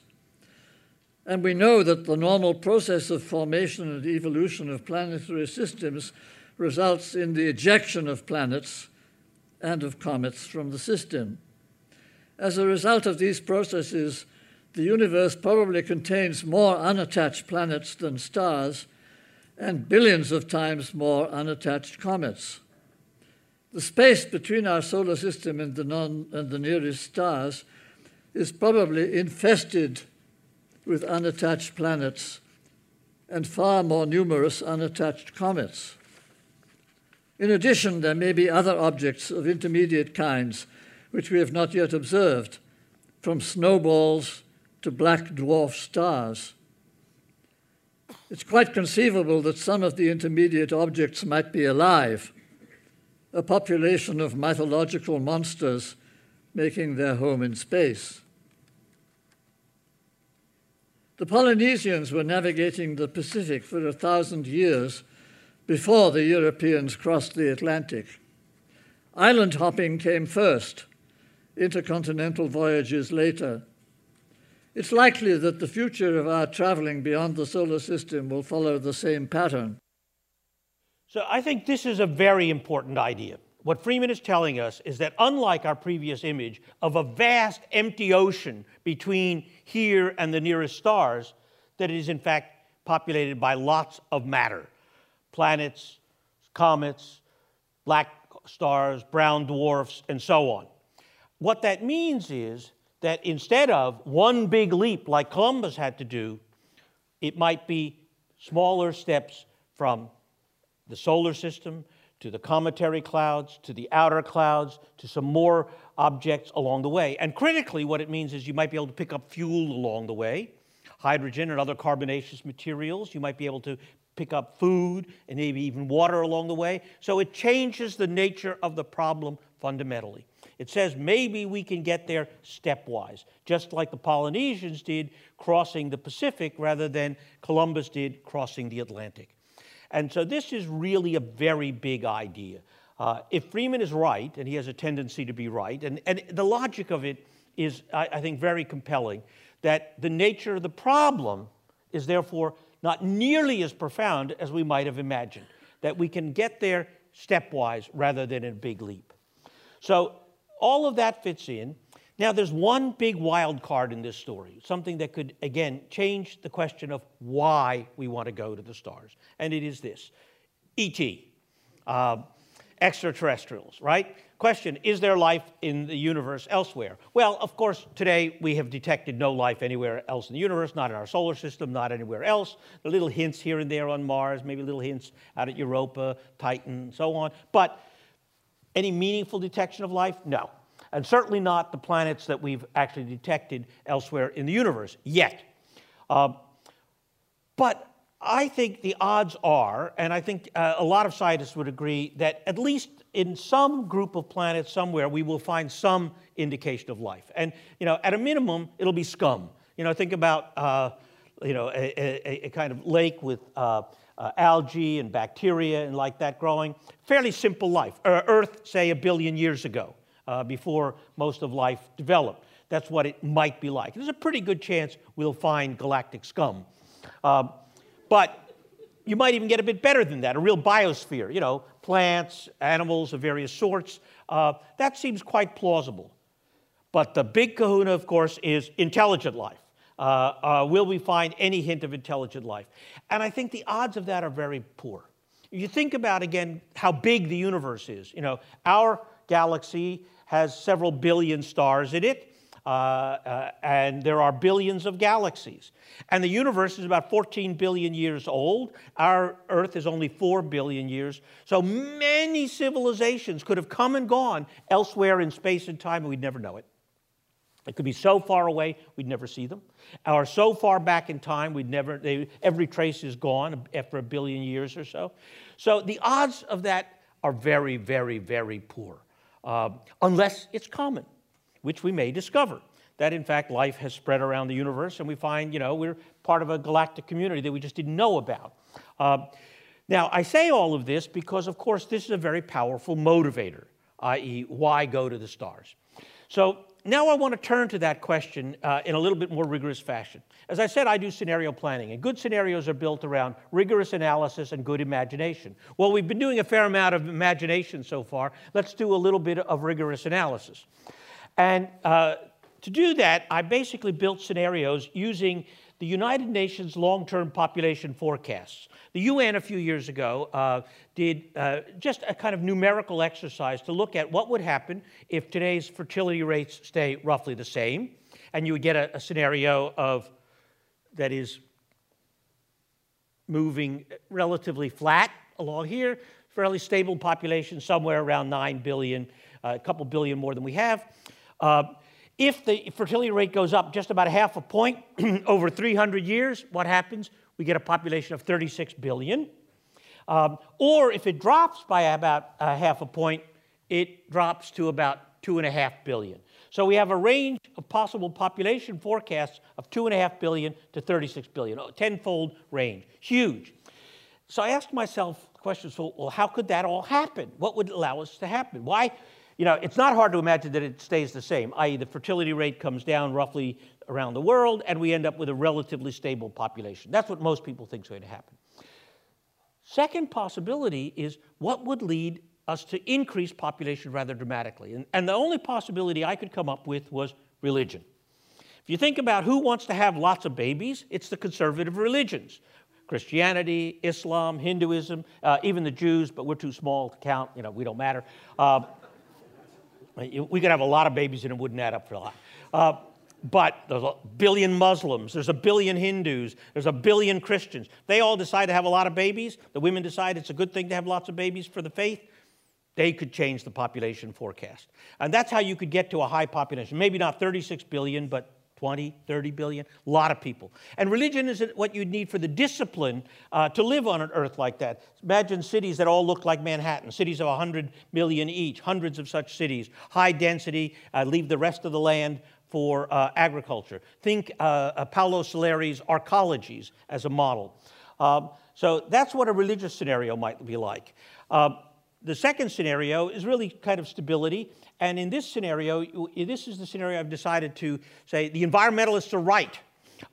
And we know that the normal process of formation and evolution of planetary systems results in the ejection of planets and of comets from the system. As a result of these processes, the universe probably contains more unattached planets than stars and billions of times more unattached comets. The space between our solar system and the, non and the nearest stars is probably infested with unattached planets and far more numerous unattached comets. In addition, there may be other objects of intermediate kinds which we have not yet observed, from snowballs to black dwarf stars. It's quite conceivable that some of the intermediate objects might be alive, a population of mythological monsters making their home in space. The Polynesians were navigating the Pacific for a thousand years before the Europeans crossed the Atlantic. Island hopping came first, intercontinental voyages later. It's likely that the future of our traveling beyond the solar system will follow the same pattern. So I think this is a very important idea. What Freeman is telling us is that unlike our previous image of a vast empty ocean between here and the nearest stars, that it is in fact populated by lots of matter. Planets, comets, black stars, brown dwarfs, and so on. What that means is that instead of one big leap like Columbus had to do, it might be smaller steps from the solar system to the cometary clouds, to the outer clouds, to some more objects along the way. And critically, what it means is you might be able to pick up fuel along the way, hydrogen and other carbonaceous materials. You might be able to pick up food and maybe even water along the way. So it changes the nature of the problem fundamentally. It says maybe we can get there stepwise, just like the Polynesians did crossing the Pacific rather than Columbus did crossing the Atlantic. And so this is really a very big idea. Uh, if Freeman is right, and he has a tendency to be right, and, and the logic of it is, I, I think, very compelling, that the nature of the problem is therefore not nearly as profound as we might have imagined, that we can get there stepwise rather than in a big leap. So all of that fits in. Now, there's one big wild card in this story, something that could, again, change the question of why we want to go to the stars. And it is this, E T, uh, extraterrestrials, right? Question, is there life in the universe elsewhere? Well, of course, today we have detected no life anywhere else in the universe, not in our solar system, not anywhere else. The little hints here and there on Mars, maybe little hints out at Europa, Titan, and so on. But any meaningful detection of life? No. And certainly not the planets that we've actually detected elsewhere in the universe yet. Uh, but I think the odds are, and I think uh, a lot of scientists would agree, that at least in some group of planets somewhere, we will find some indication of life. And, you know, at a minimum, it'll be scum. You know, think about, uh, you know, a, a, a kind of lake with uh, uh, algae and bacteria and like that growing. Fairly simple life. Earth, say, a billion years ago. Uh, before most of life developed. That's what it might be like. There's a pretty good chance we'll find galactic scum. Uh, but you might even get a bit better than that, a real biosphere, you know, plants, animals of various sorts. Uh, that seems quite plausible. But the big kahuna, of course, is intelligent life. Uh, uh, will we find any hint of intelligent life? And I think the odds of that are very poor. You think about, again, how big the universe is. You know, our galaxy has several billion stars in it, uh, uh, and there are billions of galaxies. And the universe is about fourteen billion years old. Our Earth is only four billion years. So many civilizations could have come and gone elsewhere in space and time, and we'd never know it. It could be so far away we'd never see them, or so far back in time we'd never, they, every trace is gone after a billion years or so. So the odds of that are very, very, very poor, uh, unless it's common, which we may discover, that in fact life has spread around the universe and we find, you know, we're part of a galactic community that we just didn't know about. Uh, now, I say all of this because, of course, this is a very powerful motivator, that is why go to the stars? So now I want to turn to that question uh, in a little bit more rigorous fashion. As I said, I do scenario planning, and good scenarios are built around rigorous analysis and good imagination. Well, we've been doing a fair amount of imagination so far. Let's do a little bit of rigorous analysis. And uh, to do that, I basically built scenarios using the United Nations long-term population forecasts. The U N a few years ago uh, did uh, just a kind of numerical exercise to look at what would happen if today's fertility rates stay roughly the same, and you would get a, a scenario of that is moving relatively flat along here, fairly stable population somewhere around nine billion, uh, a couple billion more than we have. Uh, If the fertility rate goes up just about a half a point over three hundred years, what happens? We get a population of thirty-six billion. Um, or if it drops by about a half a point, it drops to about two and a half billion. So we have a range of possible population forecasts of two and a half billion to thirty-six billion, a tenfold range, huge. So I asked myself the question, so, well, how could that all happen? What would allow us to happen? Why? You know, it's not hard to imagine that it stays the same, that is the fertility rate comes down roughly around the world, and we end up with a relatively stable population. That's what most people think is going to happen. Second possibility is what would lead us to increase population rather dramatically. And, and the only possibility I could come up with was religion. If you think about who wants to have lots of babies, it's the conservative religions. Christianity, Islam, Hinduism, uh, even the Jews, but we're too small to count. You know, we don't matter. Uh, We could have a lot of babies and it wouldn't add up for a lot. Uh, but there's a billion Muslims, there's a billion Hindus, there's a billion Christians. They all decide to have a lot of babies. The women decide it's a good thing to have lots of babies for the faith. They could change the population forecast. And that's how you could get to a high population. Maybe not thirty-six billion, but twenty, thirty billion, a lot of people. And religion is what you'd need for the discipline uh, to live on an Earth like that. Imagine cities that all look like Manhattan, cities of one hundred million each, hundreds of such cities, high density, uh, leave the rest of the land for uh, agriculture. Think uh, uh, Paolo Soleri's arcologies as a model. Um, so that's what a religious scenario might be like. Uh, The second scenario is really kind of stability, and in this scenario, this is the scenario I've decided to say the environmentalists are right,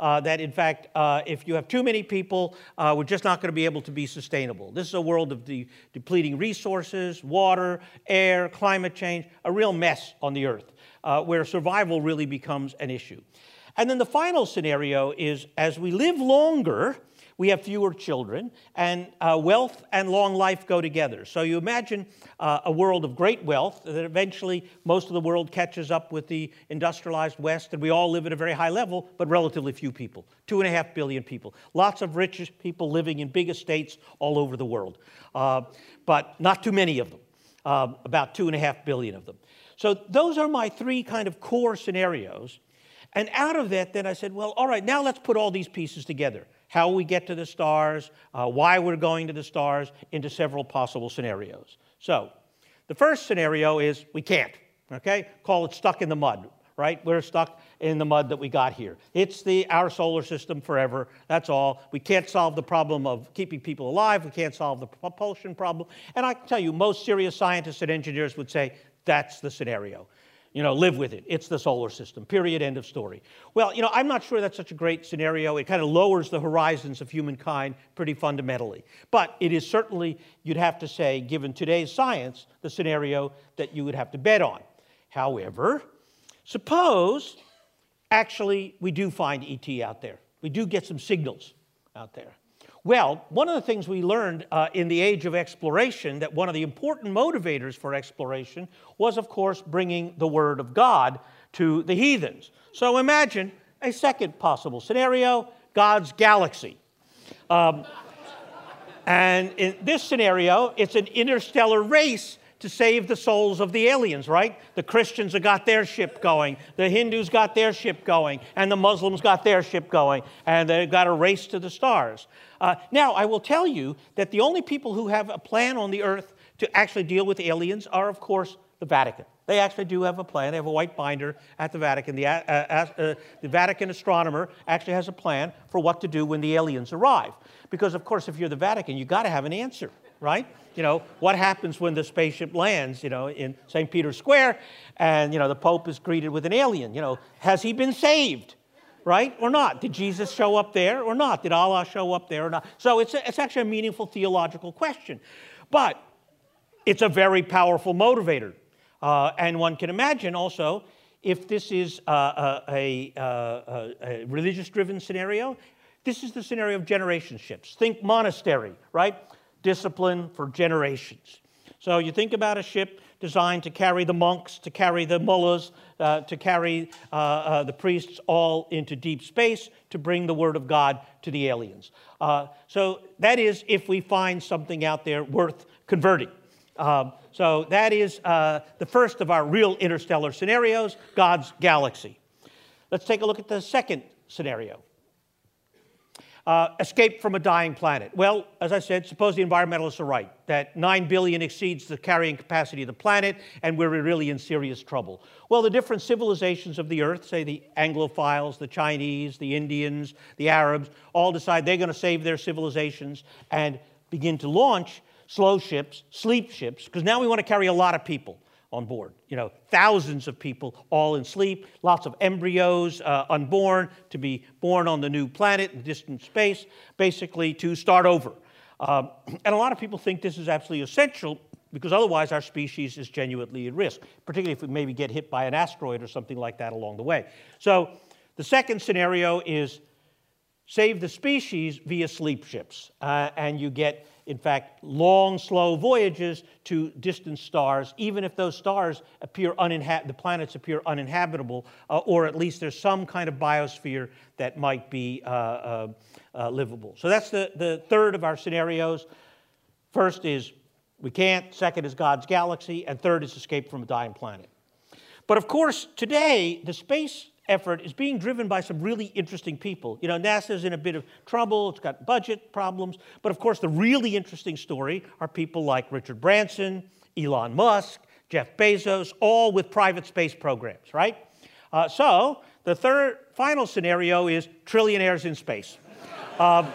uh, that in fact, uh, if you have too many people, uh, we're just not going to be able to be sustainable. This is a world of de- depleting resources, water, air, climate change, a real mess on the Earth, uh, where survival really becomes an issue. And then the final scenario is as we live longer, we have fewer children, and uh, wealth and long life go together. So you imagine uh, a world of great wealth that eventually most of the world catches up with the industrialized West, and we all live at a very high level, but relatively few people, two and a half billion people. Lots of rich people living in big estates all over the world, uh, but not too many of them, uh, about two and a half billion of them. So those are my three kind of core scenarios. And out of that, then I said, well, all right, now let's put all these pieces together. How we get to the stars, uh, why we're going to the stars, into several possible scenarios. So the first scenario is we can't, okay? Call it stuck in the mud, right? We're stuck in the mud that we got here. It's the, our solar system forever, that's all. We can't solve the problem of keeping people alive. We can't solve the propulsion problem. And I can tell you, most serious scientists and engineers would say, that's the scenario. You know, live with it. It's the solar system, period, end of story. Well, you know, I'm not sure that's such a great scenario. It kind of lowers the horizons of humankind pretty fundamentally. But it is certainly, you'd have to say, given today's science, the scenario that you would have to bet on. However, suppose actually we do find E T out there. We do get some signals out there. Well, one of the things we learned uh, in the age of exploration, that one of the important motivators for exploration was, of course, bringing the word of God to the heathens. So imagine a second possible scenario, God's galaxy. Um, and in this scenario, it's an interstellar race to save the souls of the aliens, right? The Christians have got their ship going. The Hindus got their ship going. And the Muslims got their ship going. And they've got a race to the stars. Uh, now, I will tell you that the only people who have a plan on the Earth to actually deal with aliens are, of course, the Vatican. They actually do have a plan. They have a white binder at the Vatican. The, uh, uh, the Vatican astronomer actually has a plan for what to do when the aliens arrive. Because, of course, if you're the Vatican, you've got to have an answer, right? You know, what happens when the spaceship lands, you know, in Saint Peter's Square and, you know, the Pope is greeted with an alien? You know, has he been saved, right, or not? Did Jesus show up there or not? Did Allah show up there or not? So it's, a, it's actually a meaningful theological question. But it's a very powerful motivator. Uh, and one can imagine also, if this is uh, a, a, a, a religious-driven scenario, this is the scenario of generationships. Think monastery, right? Discipline for generations. So you think about a ship designed to carry the monks, to carry the mullahs, uh, to carry uh, uh, the priests all into deep space to bring the word of God to the aliens. Uh, so that is if we find something out there worth converting. Um, so that is uh, the first of our real interstellar scenarios, God's galaxy. Let's take a look at the second scenario. Uh, escape from a dying planet. Well, as I said, suppose the environmentalists are right, that nine billion exceeds the carrying capacity of the planet, and we're really in serious trouble. Well, the different civilizations of the Earth, say the Anglophiles, the Chinese, the Indians, the Arabs, all decide they're going to save their civilizations and begin to launch slow ships, sleep ships, because now we want to carry a lot of people on board. You know, thousands of people all in sleep, lots of embryos uh, unborn to be born on the new planet in distant space, basically to start over. Um, and a lot of people think this is absolutely essential because otherwise our species is genuinely at risk, particularly if we maybe get hit by an asteroid or something like that along the way. So the second scenario is save the species via sleep ships, uh, and you get, in fact, long, slow voyages to distant stars, even if those stars appear uninhabitable, the planets appear uninhabitable, uh, or at least there's some kind of biosphere that might be uh, uh, uh, livable. So that's the, the third of our scenarios. First is we can't, second is God's galaxy, and third is escape from a dying planet. But of course, today, the space effort is being driven by some really interesting people. You know, NASA's in a bit of trouble. It's got budget problems. But of course, the really interesting story are people like Richard Branson, Elon Musk, Jeff Bezos, all with private space programs, right? Uh, so the third, final scenario is trillionaires in space. um,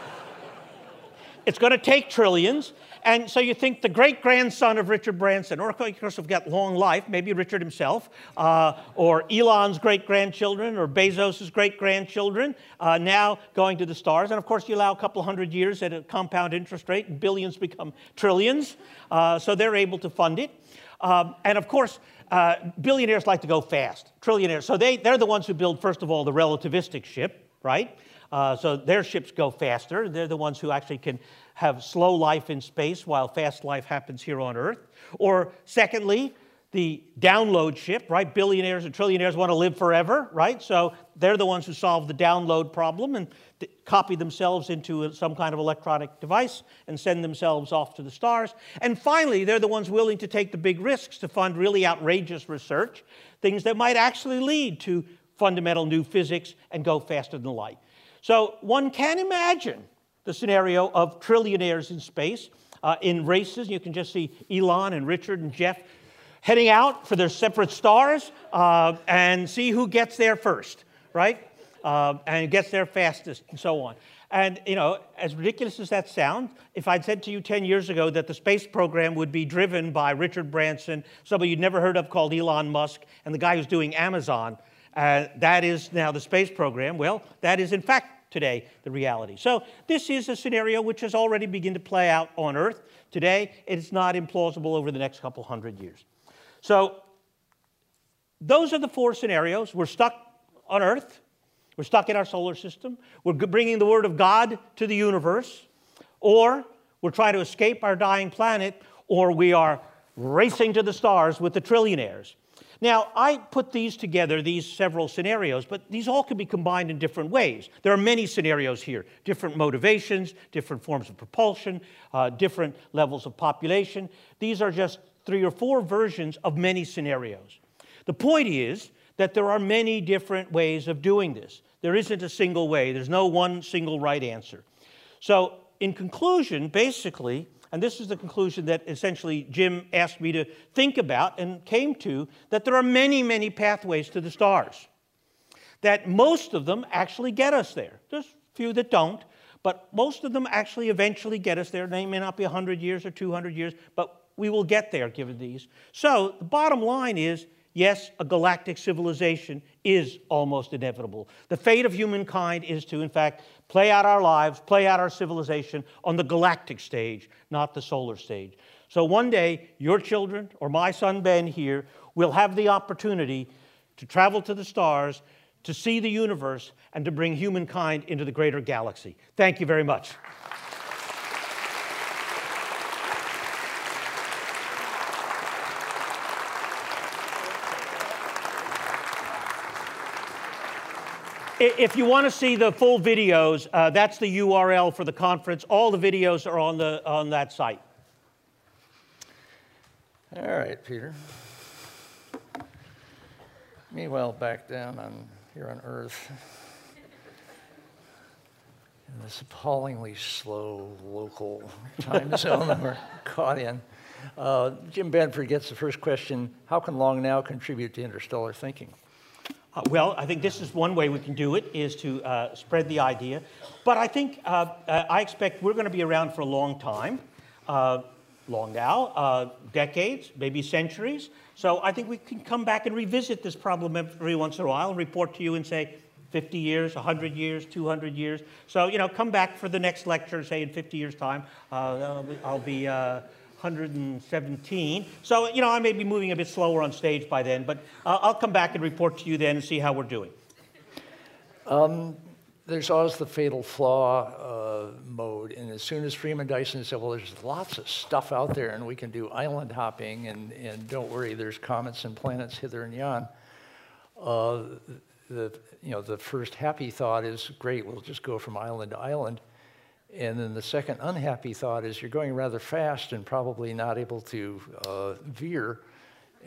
it's going to take trillions. And so you think the great-grandson of Richard Branson, or of course we've got long life, maybe Richard himself, uh, or Elon's great-grandchildren, or Bezos' great-grandchildren, uh, now going to the stars. And of course you allow a couple hundred years at a compound interest rate, and billions become trillions. Uh, so they're able to fund it. Um, and of course, uh, billionaires like to go fast, trillionaires. So they, they're the ones who build, first of all, the relativistic ship, right? Uh, so their ships go faster. They're the ones who actually can have slow life in space while fast life happens here on Earth. Or secondly, the download ship, right? Billionaires and trillionaires want to live forever, right? So they're the ones who solve the download problem and copy themselves into some kind of electronic device and send themselves off to the stars. And finally, they're the ones willing to take the big risks to fund really outrageous research, things that might actually lead to fundamental new physics and go faster than light. So one can imagine the scenario of trillionaires in space uh, in races. You can just see Elon and Richard and Jeff heading out for their separate stars uh, and see who gets there first, right? Uh, and gets there fastest and so on. And, you know, as ridiculous as that sounds, if I'd said to you ten years ago that the space program would be driven by Richard Branson, somebody you'd never heard of called Elon Musk, and the guy who's doing Amazon, uh, that is now the space program. Well, that is, in fact, today, the reality. So this is a scenario which has already begun to play out on Earth today. It's not implausible over the next couple hundred years. So those are the four scenarios. We're stuck on Earth. We're stuck in our solar system. We're bringing the word of God to the universe. Or we're trying to escape our dying planet. Or we are racing to the stars with the trillionaires. Now, I put these together, these several scenarios, but these all can be combined in different ways. There are many scenarios here, different motivations, different forms of propulsion, uh, different levels of population. These are just three or four versions of many scenarios. The point is that there are many different ways of doing this. There isn't a single way. There's no one single right answer. So in conclusion, basically, and this is the conclusion that essentially Jim asked me to think about and came to, that there are many, many pathways to the stars, that most of them actually get us there. There's a few that don't, but most of them actually eventually get us there. They may not be one hundred years or two hundred years, but we will get there given these. So the bottom line is, yes, a galactic civilization is almost inevitable. The fate of humankind is to, in fact, play out our lives, play out our civilization on the galactic stage, not the solar stage. So one day, your children, or my son Ben here, will have the opportunity to travel to the stars, to see the universe, and to bring humankind into the greater galaxy. Thank you very much. If you want to see the full videos, uh, that's the U R L for the conference. All the videos are on, the, on that site. All right, Peter. Meanwhile, back down on, here on Earth, in this appallingly slow local time zone that we're caught in, uh, Jim Benford gets the first question: how can long now contribute to interstellar thinking? Uh, well, I think this is one way we can do it, is to uh, spread the idea. But I think, uh, uh, I expect we're going to be around for a long time, uh, long now, uh, decades, maybe centuries. So I think we can come back and revisit this problem every once in a while and report to you and say fifty years, one hundred years, two hundred years. So, you know, come back for the next lecture, say in fifty years' time. Uh, I'll be uh, one hundred seventeen. So, you know, I may be moving a bit slower on stage by then, but uh, I'll come back and report to you then and see how we're doing. Um, there's always the fatal flaw uh, mode, and as soon as Freeman Dyson said, well, there's lots of stuff out there, and we can do island hopping, and, and don't worry, there's comets and planets hither and yon. Uh, the, you know, the first happy thought is, great, we'll just go from island to island. And then the second unhappy thought is you're going rather fast and probably not able to uh, veer.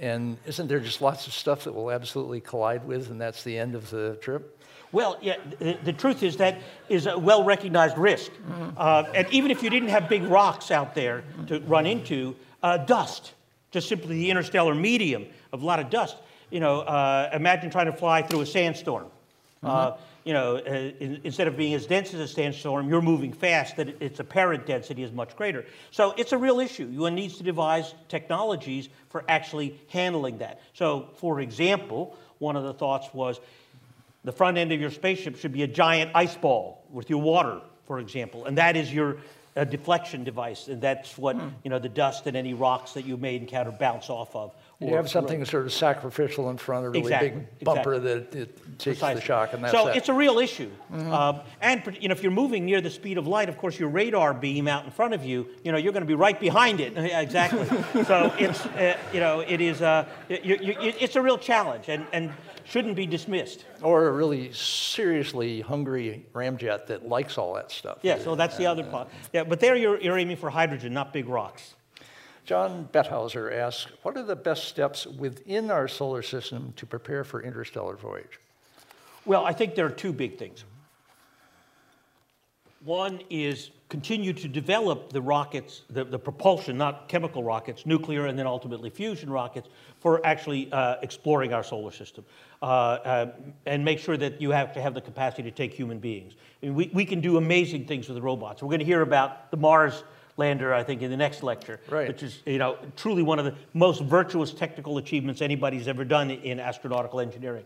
And isn't there just lots of stuff that will absolutely collide with, and that's the end of the trip? Well, yeah, the, the truth is that is a well-recognized risk. Mm-hmm. uh, and even if you didn't have big rocks out there to run into, uh, dust, just simply the interstellar medium of a lot of dust. You know, uh, imagine trying to fly through a sandstorm. Mm-hmm. uh, You know, uh, in, instead of being as dense as a sandstorm, you're moving fast, that its apparent density is much greater. So it's a real issue. One needs to devise technologies for actually handling that. So, for example, one of the thoughts was the front end of your spaceship should be a giant ice ball with your water, for example, and that is your uh, deflection device, and that's what, hmm. you know, the dust and any rocks that you may encounter bounce off of. You have something sort of sacrificial in front, a really exactly, big bumper exactly. that it takes Precisely. the shock, and that's So that. it's a real issue. Mm-hmm. um, and you know, if you're moving near the speed of light, of course, your radar beam out in front of you, you know, you're going to be right behind it. Exactly. So it's, uh, you know, it is, uh, you, you, it's a real challenge, and, and shouldn't be dismissed. Or a really seriously hungry ramjet that likes all that stuff. Yeah, so that's the uh, other part. Yeah, but there you're, you're aiming for hydrogen, not big rocks. John Bethauser asks, what are the best steps within our solar system to prepare for interstellar voyage? Well, I think there are two big things. One is continue to develop the rockets, the, the propulsion, not chemical rockets, nuclear and then ultimately fusion rockets, for actually uh, exploring our solar system. Uh, uh, and make sure that you have to have the capacity to take human beings. I mean, we, we can do amazing things with the robots. We're going to hear about the Mars lander, I think, in the next lecture, right. which is, you know, truly one of the most virtuous technical achievements anybody's ever done in astronautical engineering.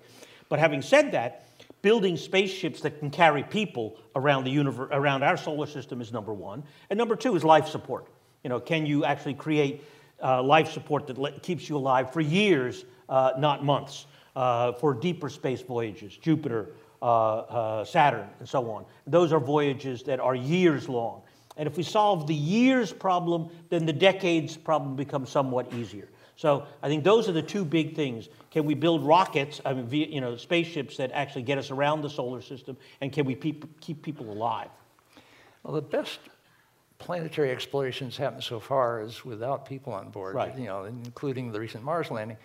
But having said that, building spaceships that can carry people around the universe, around our solar system, is number one, and number two is life support. You know, can you actually create uh, life support that keeps you alive for years, uh, not months, uh, for deeper space voyages, Jupiter, uh, uh, Saturn, and so on? Those are voyages that are years long. And if we solve the years problem, then the decades problem becomes somewhat easier. So I think those are the two big things. Can we build rockets, I mean, you know, spaceships that actually get us around the solar system, and can we pe keep people alive? Well, the best planetary explorations happened so far is without people on board, right. you know, including the recent Mars landing.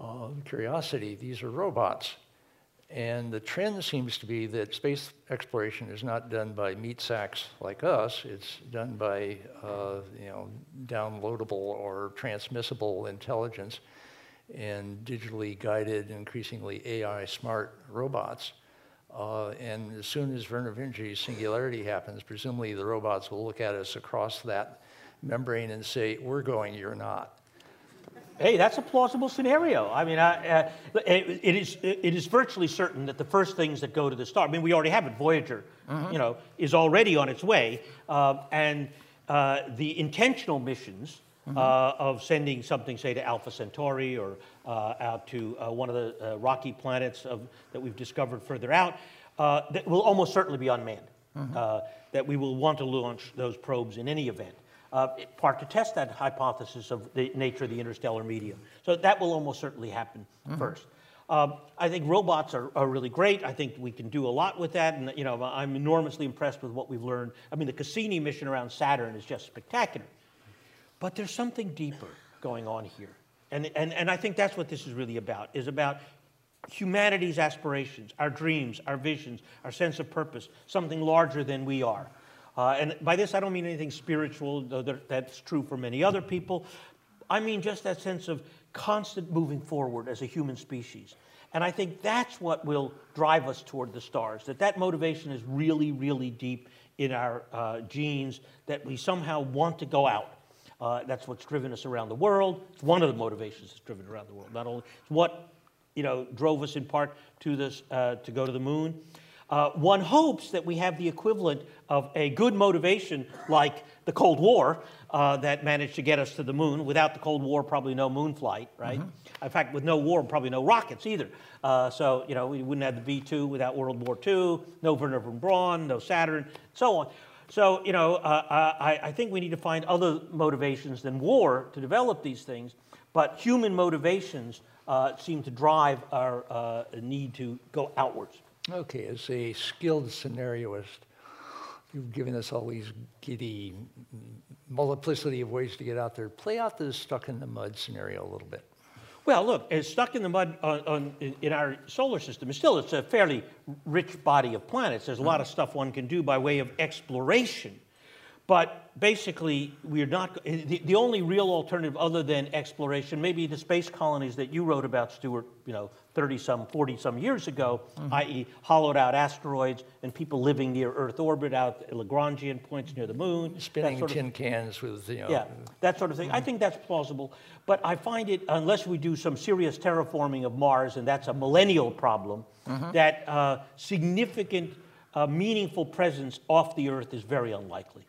Uh, Curiosity, these are robots. And the trend seems to be that space exploration is not done by meat sacks like us. It's done by uh, you know, downloadable or transmissible intelligence and digitally guided, increasingly A I smart robots. Uh, and as soon as Vernor Vinge's singularity happens, presumably the robots will look at us across that membrane and say, "We're going, you're not." Hey, that's a plausible scenario. I mean, I, uh, it, it is it is virtually certain that the first things that go to the star, I mean, we already have it, Voyager, mm-hmm. you know, is already on its way. Uh, and uh, the intentional missions mm-hmm. uh, of sending something, say, to Alpha Centauri or uh, out to uh, one of the uh, rocky planets of, that we've discovered further out, uh, that will almost certainly be unmanned, mm-hmm. uh, that we will want to launch those probes in any event. Uh, part to test that hypothesis of the nature of the interstellar medium. So that will almost certainly happen mm-hmm. first. Um, I think robots are, are really great. I think we can do a lot with that. And you know, I'm enormously impressed with what we've learned. I mean, the Cassini mission around Saturn is just spectacular. But there's something deeper going on here. And, and, and I think that's what this is really about, is about humanity's aspirations, our dreams, our visions, our sense of purpose, something larger than we are. Uh, and by this, I don't mean anything spiritual, though that's true for many other people. I mean just that sense of constant moving forward as a human species. And I think that's what will drive us toward the stars, that that motivation is really, really deep in our uh, genes, that we somehow want to go out. Uh, that's what's driven us around the world. It's one of the motivations that's driven around the world. Not only it's what you know, drove us in part to, this, uh, to go to the moon. Uh, one hopes that we have the equivalent of a good motivation like the Cold War uh, that managed to get us to the moon. Without the Cold War, probably no moon flight, right? Mm-hmm. In fact, with no war, probably no rockets either. Uh, so, you know, we wouldn't have the V two without World War Two, no Wernher von Braun, no Saturn, so on. So, you know, uh, I, I think we need to find other motivations than war to develop these things, but human motivations uh, seem to drive our uh, need to go outwards. Okay, as a skilled scenarioist, you've given us all these giddy multiplicity of ways to get out there. Play out the stuck-in-the-mud scenario a little bit. Well, look, it's stuck in the mud on, on, in our solar system. Still, it's a fairly rich body of planets. There's a lot of stuff one can do by way of exploration. But basically, we're not, the, the only real alternative other than exploration, maybe the space colonies that you wrote about, Stewart, you know, thirty-some, forty-some years ago, mm-hmm. i e hollowed-out asteroids and people living near Earth orbit out at Lagrangian points near the moon. Spinning sort of, tin cans with, you know. Yeah, that sort of thing. Mm-hmm. I think that's plausible. But I find it, unless we do some serious terraforming of Mars, and that's a millennial problem, mm-hmm. that uh, significant, uh, meaningful presence off the Earth is very unlikely.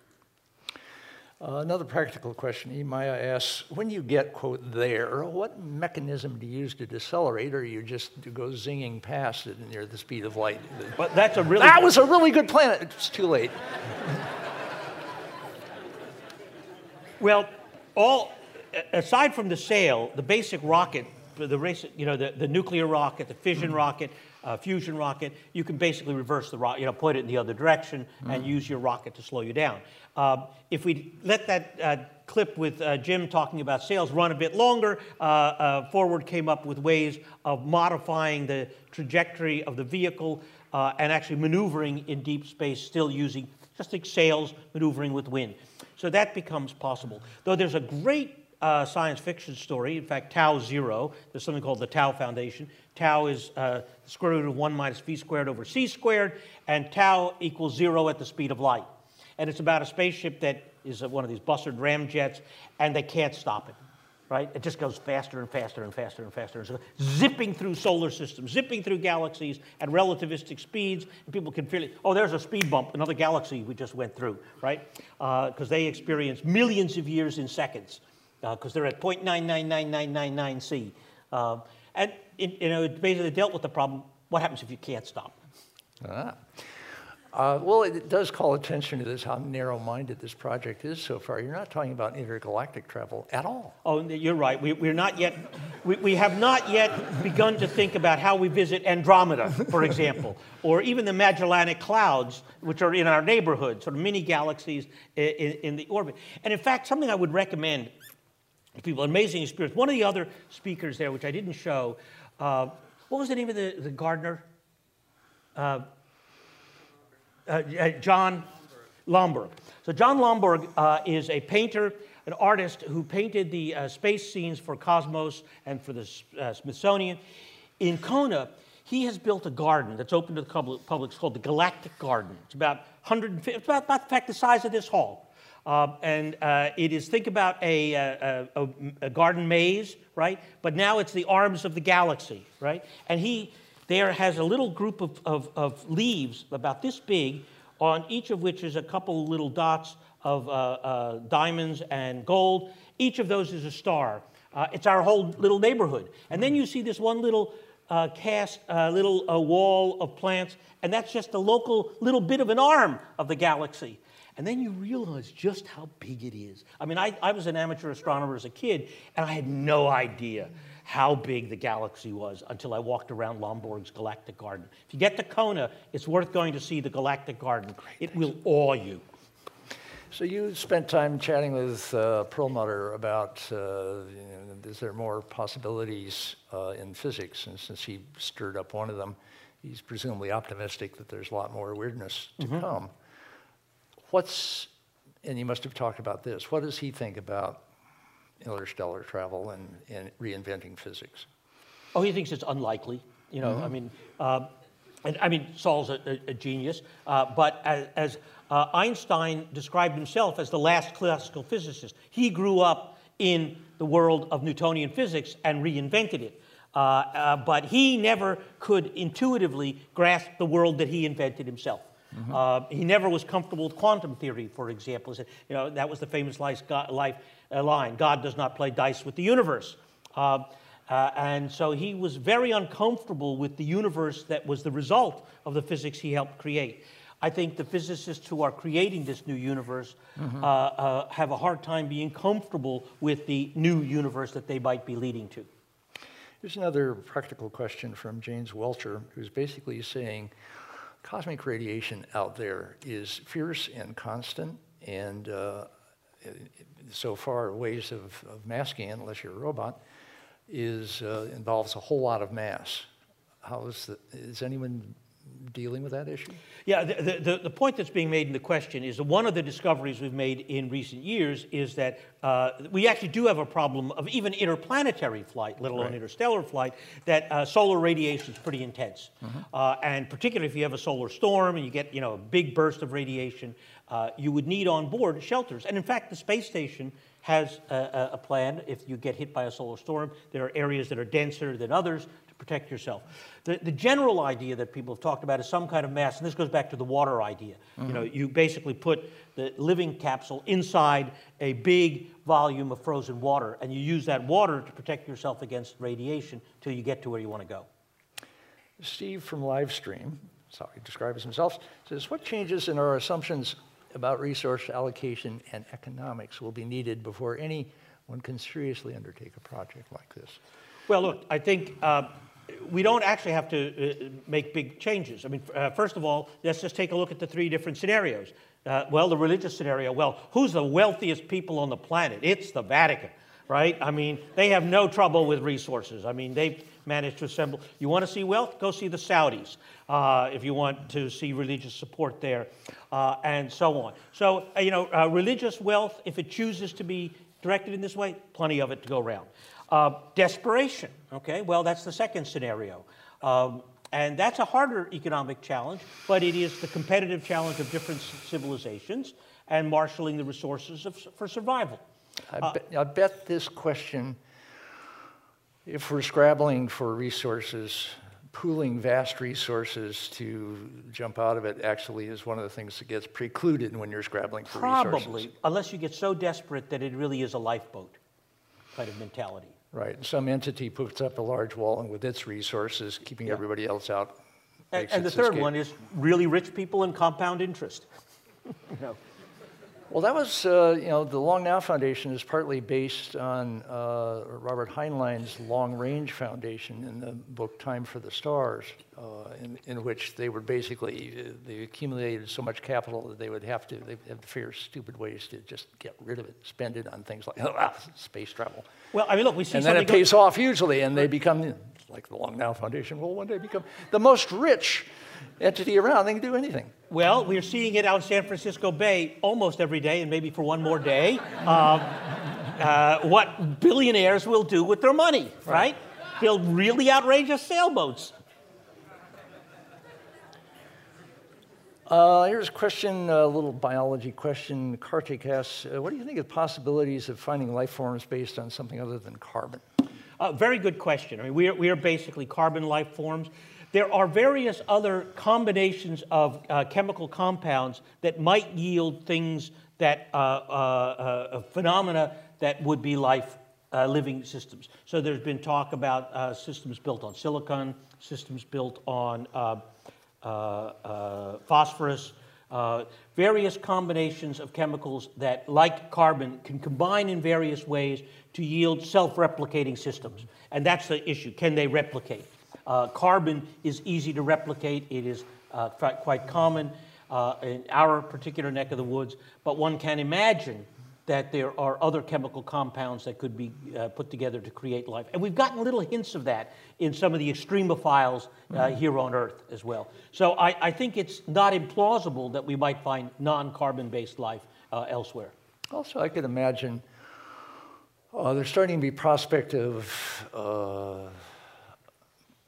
Uh, another practical question, Emaya asks, when you get, quote, there, what mechanism do you use to decelerate, or you just go zinging past it near the speed of light? But that's a really that was a really good planet. It's too late. Well, all, aside from the sail, the basic rocket, the, race, you know, the, the nuclear rocket, the fission mm-hmm. rocket, Uh, fusion rocket, you can basically reverse the rocket, you know, point it in the other direction mm-hmm. and use your rocket to slow you down. Uh, if we let that uh, clip with uh, Jim talking about sails run a bit longer, uh, uh, Forward came up with ways of modifying the trajectory of the vehicle uh, and actually maneuvering in deep space, still using just like sails maneuvering with wind. So that becomes possible. Though there's a great Uh, science fiction story. In fact, tau zero, there's something called the Tau Foundation. Tau is uh, the square root of one minus v squared over c squared, and tau equals zero at the speed of light. And it's about a spaceship that is one of these Bussard ramjets, and they can't stop it, right? It just goes faster and faster and faster and faster, and so zipping through solar systems, zipping through galaxies at relativistic speeds, and people can feel it. Oh, there's a speed bump, another galaxy we just went through, right? Because uh, they experience millions of years in seconds. Because uh, they're at zero point nine nine nine nine nine nine C. Uh, and it, you know, it basically dealt with the problem, what happens if you can't stop? Ah. Uh, well, it does call attention to this, how narrow-minded this project is so far. You're not talking about intergalactic travel at all. Oh, you're right. We, we're not yet, we, we have not yet begun to think about how we visit Andromeda, for example, or even the Magellanic Clouds, which are in our neighborhood, sort of mini-galaxies in, in the orbit. And in fact, something I would recommend to people, amazing experience. One of the other speakers there, which I didn't show, uh, what was the name of the, the gardener? Uh, Uh, John Lomborg. So John Lomborg uh, is a painter, an artist who painted the uh, space scenes for Cosmos and for the uh, Smithsonian. In Kona, he has built a garden that's open to the public. It's called the Galactic Garden. It's about one hundred fifty, it's about, about in fact the size of this hall. Uh, and uh, it is, think about a, a, a, a garden maze, right? But now it's the arms of the galaxy, right? And he there has a little group of, of, of leaves about this big, on each of which is a couple little dots of uh, uh, diamonds and gold. Each of those is a star. Uh, it's our whole little neighborhood. And then you see this one little uh, cast, uh, little uh, wall of plants, and that's just a local little bit of an arm of the galaxy. And then you realize just how big it is. I mean, I, I was an amateur astronomer as a kid, and I had no idea how big the galaxy was until I walked around Lomborg's Galactic Garden. If you get to Kona, it's worth going to see the Galactic Garden. It will awe you. So you spent time chatting with uh, Perlmutter about, uh, you know, is there more possibilities uh, in physics? And since he stirred up one of them, he's presumably optimistic that there's a lot more weirdness to mm-hmm. come. What's, and you must have talked about this, what does he think about interstellar travel and, and reinventing physics? Oh, he thinks it's unlikely. You know, mm-hmm. I mean, uh, and I mean, Saul's a, a genius, uh, but as, as uh, Einstein described himself as the last classical physicist, he grew up in the world of Newtonian physics and reinvented it. Uh, uh, but he never could intuitively grasp the world that he invented himself. Mm-hmm. uh, he never was comfortable with quantum theory, for example. He said, you know, that was the famous life, life uh, line, God does not play dice with the universe. Uh, uh, and so he was very uncomfortable with the universe that was the result of the physics he helped create. I think the physicists who are creating this new universe mm-hmm. uh, uh, have a hard time being comfortable with the new universe that they might be leading to. Here's another practical question from James Welcher, who's basically saying, cosmic radiation out there is fierce and constant, and uh, so far ways of, of masking it, unless you're a robot, is, uh, involves a whole lot of mass. How is, the, is anyone dealing with that issue? Yeah, the, the, the point that's being made in the question is that one of the discoveries we've made in recent years is that uh, we actually do have a problem of even interplanetary flight, let alone right. interstellar flight, that uh, solar radiation is pretty intense. Mm-hmm. uh, and particularly if you have a solar storm and you get, you know, a big burst of radiation, uh, you would need on board shelters. And in fact, the space station has a, a plan. If you get hit by a solar storm, there are areas that are denser than others to protect yourself. The, the general idea that people have talked about is some kind of mass, and this goes back to the water idea. Mm-hmm. You know, you basically put the living capsule inside a big volume of frozen water, and you use that water to protect yourself against radiation till you get to where you want to go. Steve from Livestream, that's how he describes himself, says, what changes in our assumptions about resource allocation and economics will be needed before anyone can seriously undertake a project like this? Well, look, I think uh, we don't actually have to uh, make big changes. I mean, uh, first of all, let's just take a look at the three different scenarios. Uh, well, the religious scenario, well, who's the wealthiest people on the planet? It's the Vatican, right? I mean, they have no trouble with resources. I mean, they managed to assemble. You want to see wealth? Go see the Saudis uh, if you want to see religious support there, uh, and so on. So, uh, you know, uh, religious wealth, if it chooses to be directed in this way, plenty of it to go around. Uh, desperation, okay, well, that's the second scenario. Um, and that's a harder economic challenge, but it is the competitive challenge of different civilizations and marshaling the resources of, for survival. I, uh, bet, I bet this question, if we're scrabbling for resources, pooling vast resources to jump out of it actually is one of the things that gets precluded when you're scrabbling for probably, resources. Probably, unless you get so desperate that it really is a lifeboat kind of mentality. Right, some entity puts up a large wall and with its resources, keeping yeah. everybody else out And, and the third one is really rich people and compound interest. You know. Well, that was, uh, you know, the Long Now Foundation is partly based on uh, Robert Heinlein's Long Range Foundation in the book Time for the Stars, uh, in, in which they were basically, they accumulated so much capital that they would have to, they have to figure stupid ways to just get rid of it, spend it on things like ah, space travel. Well, I mean, look, we see and then it pays off hugely, and they become, like the Long Now Foundation will one day become the most rich entity around. They can do anything. Well, we're seeing it out of San Francisco Bay almost every day, and maybe for one more day, uh, uh, what billionaires will do with their money, right? right? They'll really outrageous sailboats. Uh, here's a question, a little biology question. Kartik asks, uh, what do you think of possibilities of finding life forms based on something other than carbon? Uh, very good question. I mean, we are, we are basically carbon life forms. There are various other combinations of uh, chemical compounds that might yield things that uh, uh, uh, phenomena that would be life uh, living systems. So there's been talk about uh, systems built on silicon, systems built on uh, uh, uh, phosphorus, uh, various combinations of chemicals that, like carbon, can combine in various ways to yield self-replicating systems. And that's the issue. Can they replicate? Uh, carbon is easy to replicate. It is uh, quite common uh, in our particular neck of the woods. But one can imagine that there are other chemical compounds that could be uh, put together to create life. And we've gotten little hints of that in some of the extremophiles uh, mm-hmm. here on Earth as well. So I, I think it's not implausible that we might find non-carbon-based life uh, elsewhere. Also, I could imagine uh, there's starting to be prospect of... Uh,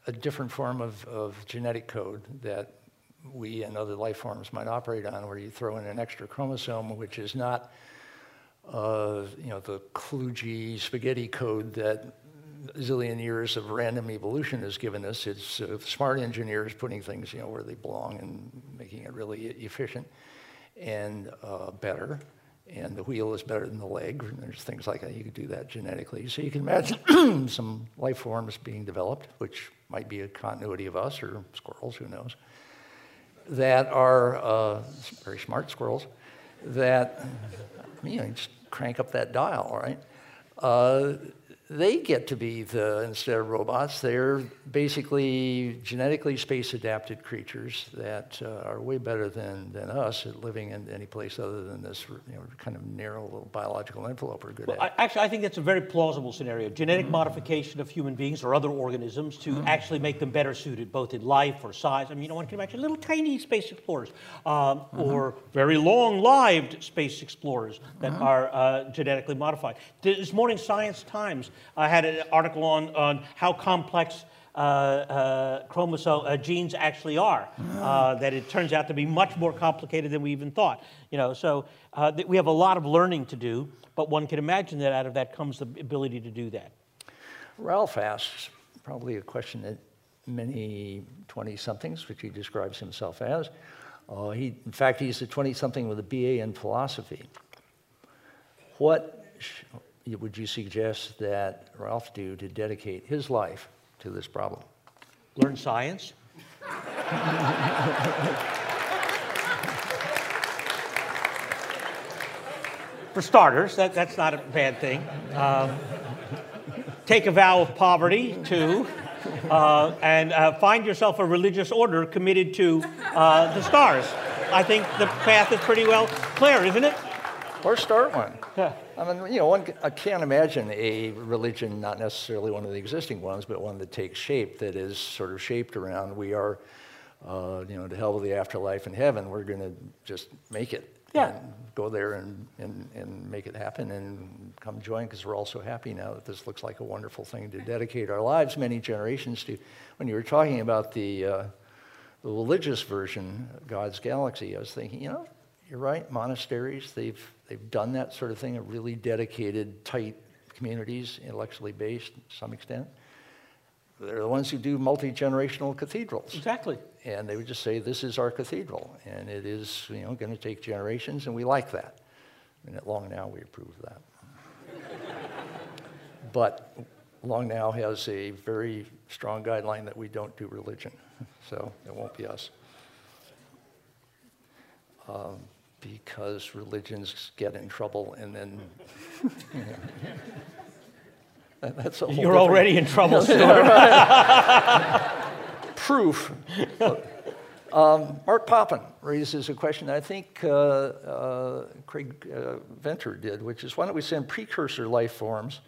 a different form of, of genetic code that we and other life forms might operate on, where you throw in an extra chromosome, which is not, uh, you know, the kludgy spaghetti code that a zillion years of random evolution has given us. It's uh, smart engineers putting things, you know, where they belong and making it really efficient and uh, better. And the wheel is better than the leg. There's things like that. You could do that genetically. So you can imagine some life forms being developed, which might be a continuity of us or squirrels, who knows, that are uh, very smart squirrels that, you know, just crank up that dial, right? Uh, they get to be the, instead of robots, they're basically genetically space-adapted creatures that uh, are way better than, than us at living in any place other than this, you know, kind of narrow little biological envelope we're good well, at. I, actually, I think that's a very plausible scenario. Genetic mm-hmm. modification of human beings or other organisms to mm-hmm. actually make them better suited, both in life or size. I mean, you know, one can imagine little tiny space explorers um, mm-hmm. or very long-lived space explorers that mm-hmm. are uh, genetically modified. This morning, Science Times, I had an article on, on how complex uh, uh, chromosome uh, genes actually are, uh, that it turns out to be much more complicated than we even thought. You know, so uh, th we have a lot of learning to do, but one can imagine that out of that comes the ability to do that. Ralph asks, probably a question that many twenty-somethings, which he describes himself as, uh, he, in fact, he's a twenty-something with a B A in philosophy. What... Sh would you suggest that Ralph do to dedicate his life to this problem? Learn science. For starters, that, that's not a bad thing. Um, take a vow of poverty, too. Uh, and uh, find yourself a religious order committed to uh, the stars. I think the path is pretty well clear, isn't it? Or start one. Yeah. I mean, you know, one, I can't imagine a religion, not necessarily one of the existing ones, but one that takes shape, that is sort of shaped around, we are, uh, you know, to hell with the afterlife and heaven, we're going to just make it. Yeah. And go there and, and, and make it happen and come join, because we're all so happy now that this looks like a wonderful thing to dedicate our lives, many generations to. When you were talking about the, uh, the religious version of God's Galaxy, I was thinking, you know, you're right, monasteries, they've, they've done that sort of thing, of really dedicated, tight communities, intellectually based to some extent. They're the ones who do multi-generational cathedrals. Exactly. And they would just say, this is our cathedral, and it is, you know, going to take generations, and we like that. And at Long Now, we approve of that. But Long Now has a very strong guideline that we don't do religion, so it won't be us. Um, because religions get in trouble, and then you know, that, that's a whole you're already in trouble. Proof. Um, Mark Poppin raises a question that I think uh, uh, Greg uh, Benford did, which is why don't we send precursor life forms,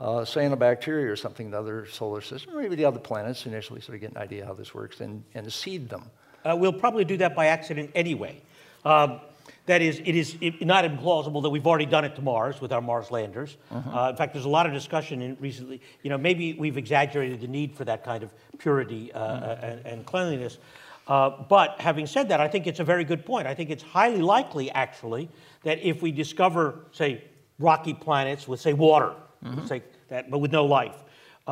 uh, cyanobacteria or something, to other solar systems, or maybe the other planets initially, so we get an idea how this works, and, and seed them. Uh, we'll probably do that by accident anyway. Um, that is, it is it, not implausible that we've already done it to Mars with our Mars landers. Mm-hmm. uh, in fact, there's a lot of discussion in recently, you know, maybe we've exaggerated the need for that kind of purity uh, mm-hmm. and, and cleanliness. Uh, but having said that, I think it's a very good point. I think it's highly likely, actually, that if we discover, say, rocky planets with, say, water, mm-hmm. say that, but with no life, uh,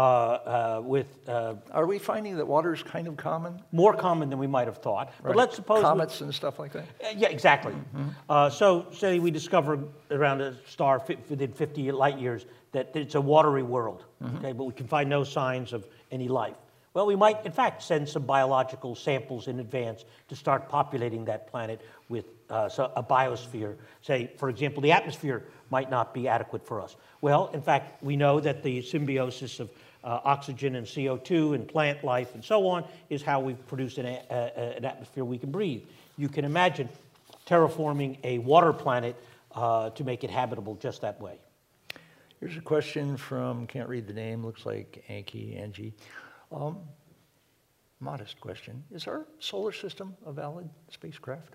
uh, with... Uh, Are we finding that water is kind of common? More common than we might have thought. Right. But let's suppose... Comets we, and stuff like that? Uh, yeah, exactly. Mm-hmm. uh, so, say we discover around a star within fifty light years that it's a watery world, mm-hmm. okay, but we can find no signs of any life. Well, we might, in fact, send some biological samples in advance to start populating that planet with uh, so a biosphere. Say, for example, the atmosphere might not be adequate for us. Well, in fact, we know that the symbiosis of uh, oxygen and C O two and plant life and so on is how we produce an, a, a, an atmosphere we can breathe. You can imagine terraforming a water planet uh, to make it habitable just that way. Here's a question from, can't read the name, looks like Anki, Angie. Um, modest question. Is our solar system a valid spacecraft?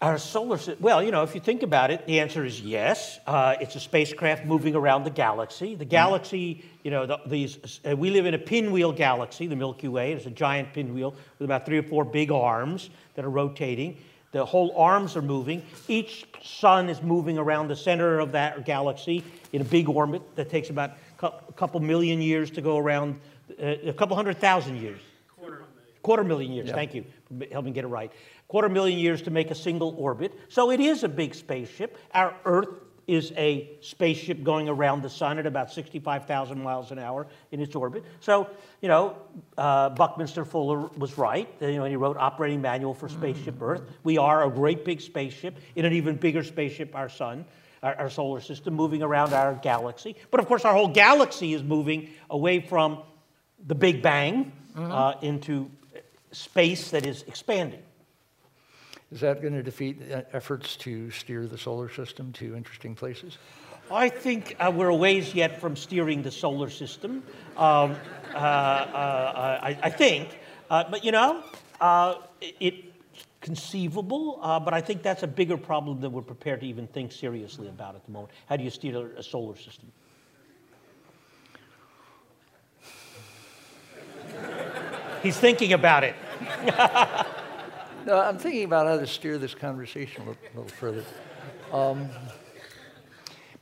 Our solar system, well, you know, if you think about it, the answer is yes. Uh, it's a spacecraft moving around the galaxy. The galaxy, you know, the, these, uh, we live in a pinwheel galaxy, the Milky Way. It's a giant pinwheel with about three or four big arms that are rotating. The whole arms are moving. Each sun is moving around the center of that galaxy in a big orbit that takes about a couple million years to go around, uh, a couple hundred thousand years. Quarter million. Quarter million years, yeah. Thank you for helping get it right. Quarter million years to make a single orbit. So it is a big spaceship. Our Earth is a spaceship going around the sun at about sixty-five thousand miles an hour in its orbit. So, you know, uh, Buckminster Fuller was right. You know, he wrote Operating Manual for Spaceship Earth. We are a great big spaceship in an even bigger spaceship, our sun. Our solar system moving around our galaxy. But of course, our whole galaxy is moving away from the Big Bang mm-hmm. uh, into space that is expanding. Is that going to defeat efforts to steer the solar system to interesting places? I think uh, we're a ways yet from steering the solar system. Um, uh, uh, uh, I, I think. Uh, but you know, uh, it. Conceivable, uh, but I think that's a bigger problem than we're prepared to even think seriously about at the moment. How do you steer a solar system? He's thinking about it. No, I'm thinking about how to steer this conversation a little, a little further. Um,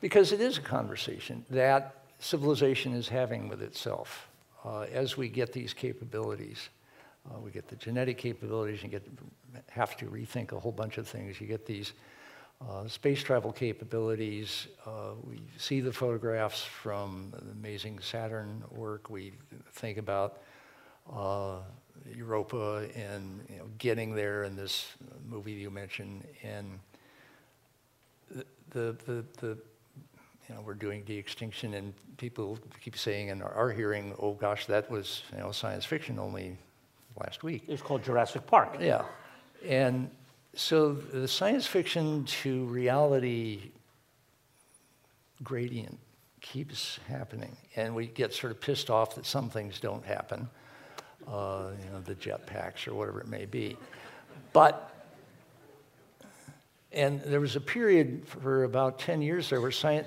because it is a conversation that civilization is having with itself uh, as we get these capabilities. Uh, we get the genetic capabilities, and get have to rethink a whole bunch of things. You get these uh, space travel capabilities. Uh, we see the photographs from the amazing Saturn work. We think about uh, Europa and you know, getting there in this movie you mentioned. And the, the, the, the you know, we're doing de-extinction, and people keep saying in our hearing, oh gosh, that was you know, science fiction only last week. It's called Jurassic Park. Yeah. And so the science fiction to reality gradient keeps happening. And we get sort of pissed off that some things don't happen, uh, you know, the jetpacks or whatever it may be. But, and there was a period for about ten years there where science,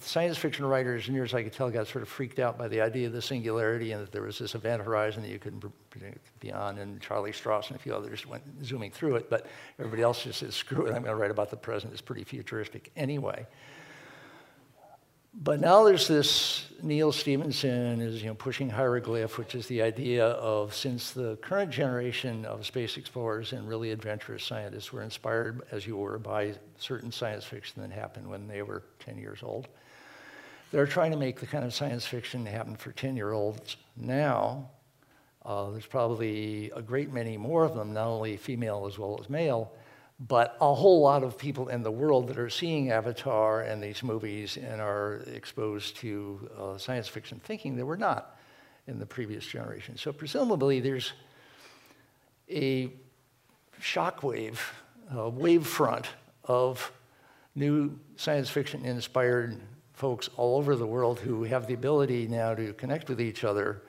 science fiction writers, and near as I could tell, got sort of freaked out by the idea of the singularity and that there was this event horizon that you couldn't predict beyond, and Charlie Strauss and a few others went zooming through it, but everybody else just said, screw it, I'm gonna write about the present, it's pretty futuristic anyway. But now there's this, Neal Stephenson is you know, pushing hieroglyph, which is the idea of since the current generation of space explorers and really adventurous scientists were inspired, as you were, by certain science fiction that happened when they were ten years old, They're trying to make the kind of science fiction happen for ten-year-olds now. Uh, there's probably a great many more of them, not only female as well as male, but a whole lot of people in the world that are seeing Avatar and these movies and are exposed to uh, science fiction thinking that were not in the previous generation. So presumably there's a shockwave, a wave front of new science fiction inspired folks all over the world who have the ability now to connect with each other.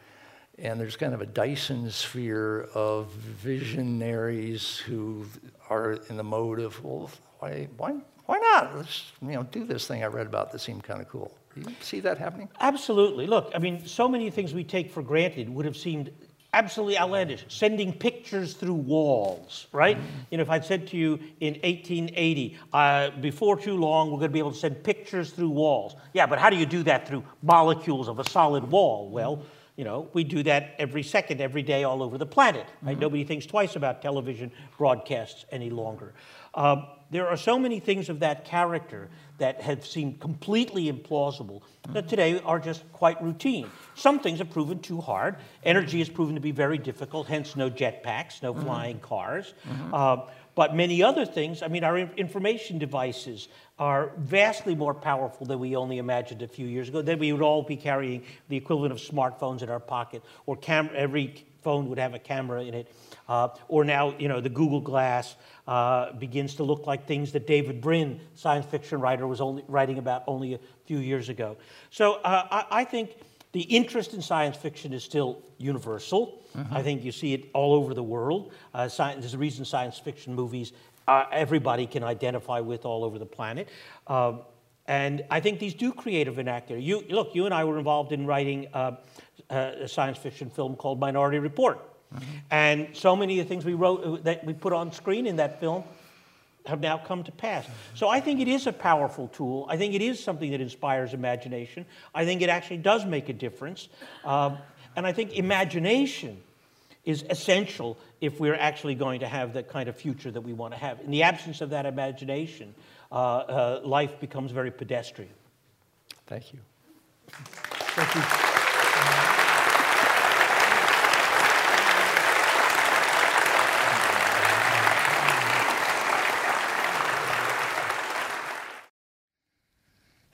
And there's kind of a Dyson sphere of visionaries who are in the mode of, well, why, why, why not? Let's, you know, do this thing I read about that seemed kind of cool. Do you see that happening? Absolutely. Look, I mean, so many things we take for granted would have seemed absolutely outlandish. Sending pictures through walls, right? You know, if I'd said to you in eighteen eighty, uh, before too long, we're going to be able to send pictures through walls. Yeah, but how do you do that through molecules of a solid wall? Well, you know, we do that every second, every day, all over the planet. Right? Mm-hmm. Nobody thinks twice about television broadcasts any longer. Um, there are so many things of that character that have seemed completely implausible that today are just quite routine. Some things have proven too hard. Energy has proven to be very difficult, hence no jetpacks, no mm-hmm. flying cars. Mm-hmm. um, But many other things, I mean, our information devices are vastly more powerful than we only imagined a few years ago. Then we would all be carrying the equivalent of smartphones in our pocket, or cam every phone would have a camera in it. Uh, or now, you know, the Google Glass uh, begins to look like things that David Brin, science fiction writer, was only writing about only a few years ago. So uh, I, I think the interest in science fiction is still universal. Mm-hmm. I think you see it all over the world. Uh, science, there's a reason science fiction movies uh, everybody can identify with all over the planet. Um, and I think these do create a vernacular. You, look, you and I were involved in writing uh, a science fiction film called Minority Report. Mm-hmm. And so many of the things we wrote, that we put on screen in that film, have now come to pass. So I think it is a powerful tool. I think it is something that inspires imagination. I think it actually does make a difference. Um, and I think imagination is essential if we're actually going to have the kind of future that we want to have. In the absence of that imagination, uh, uh, life becomes very pedestrian. Thank you. Thank you.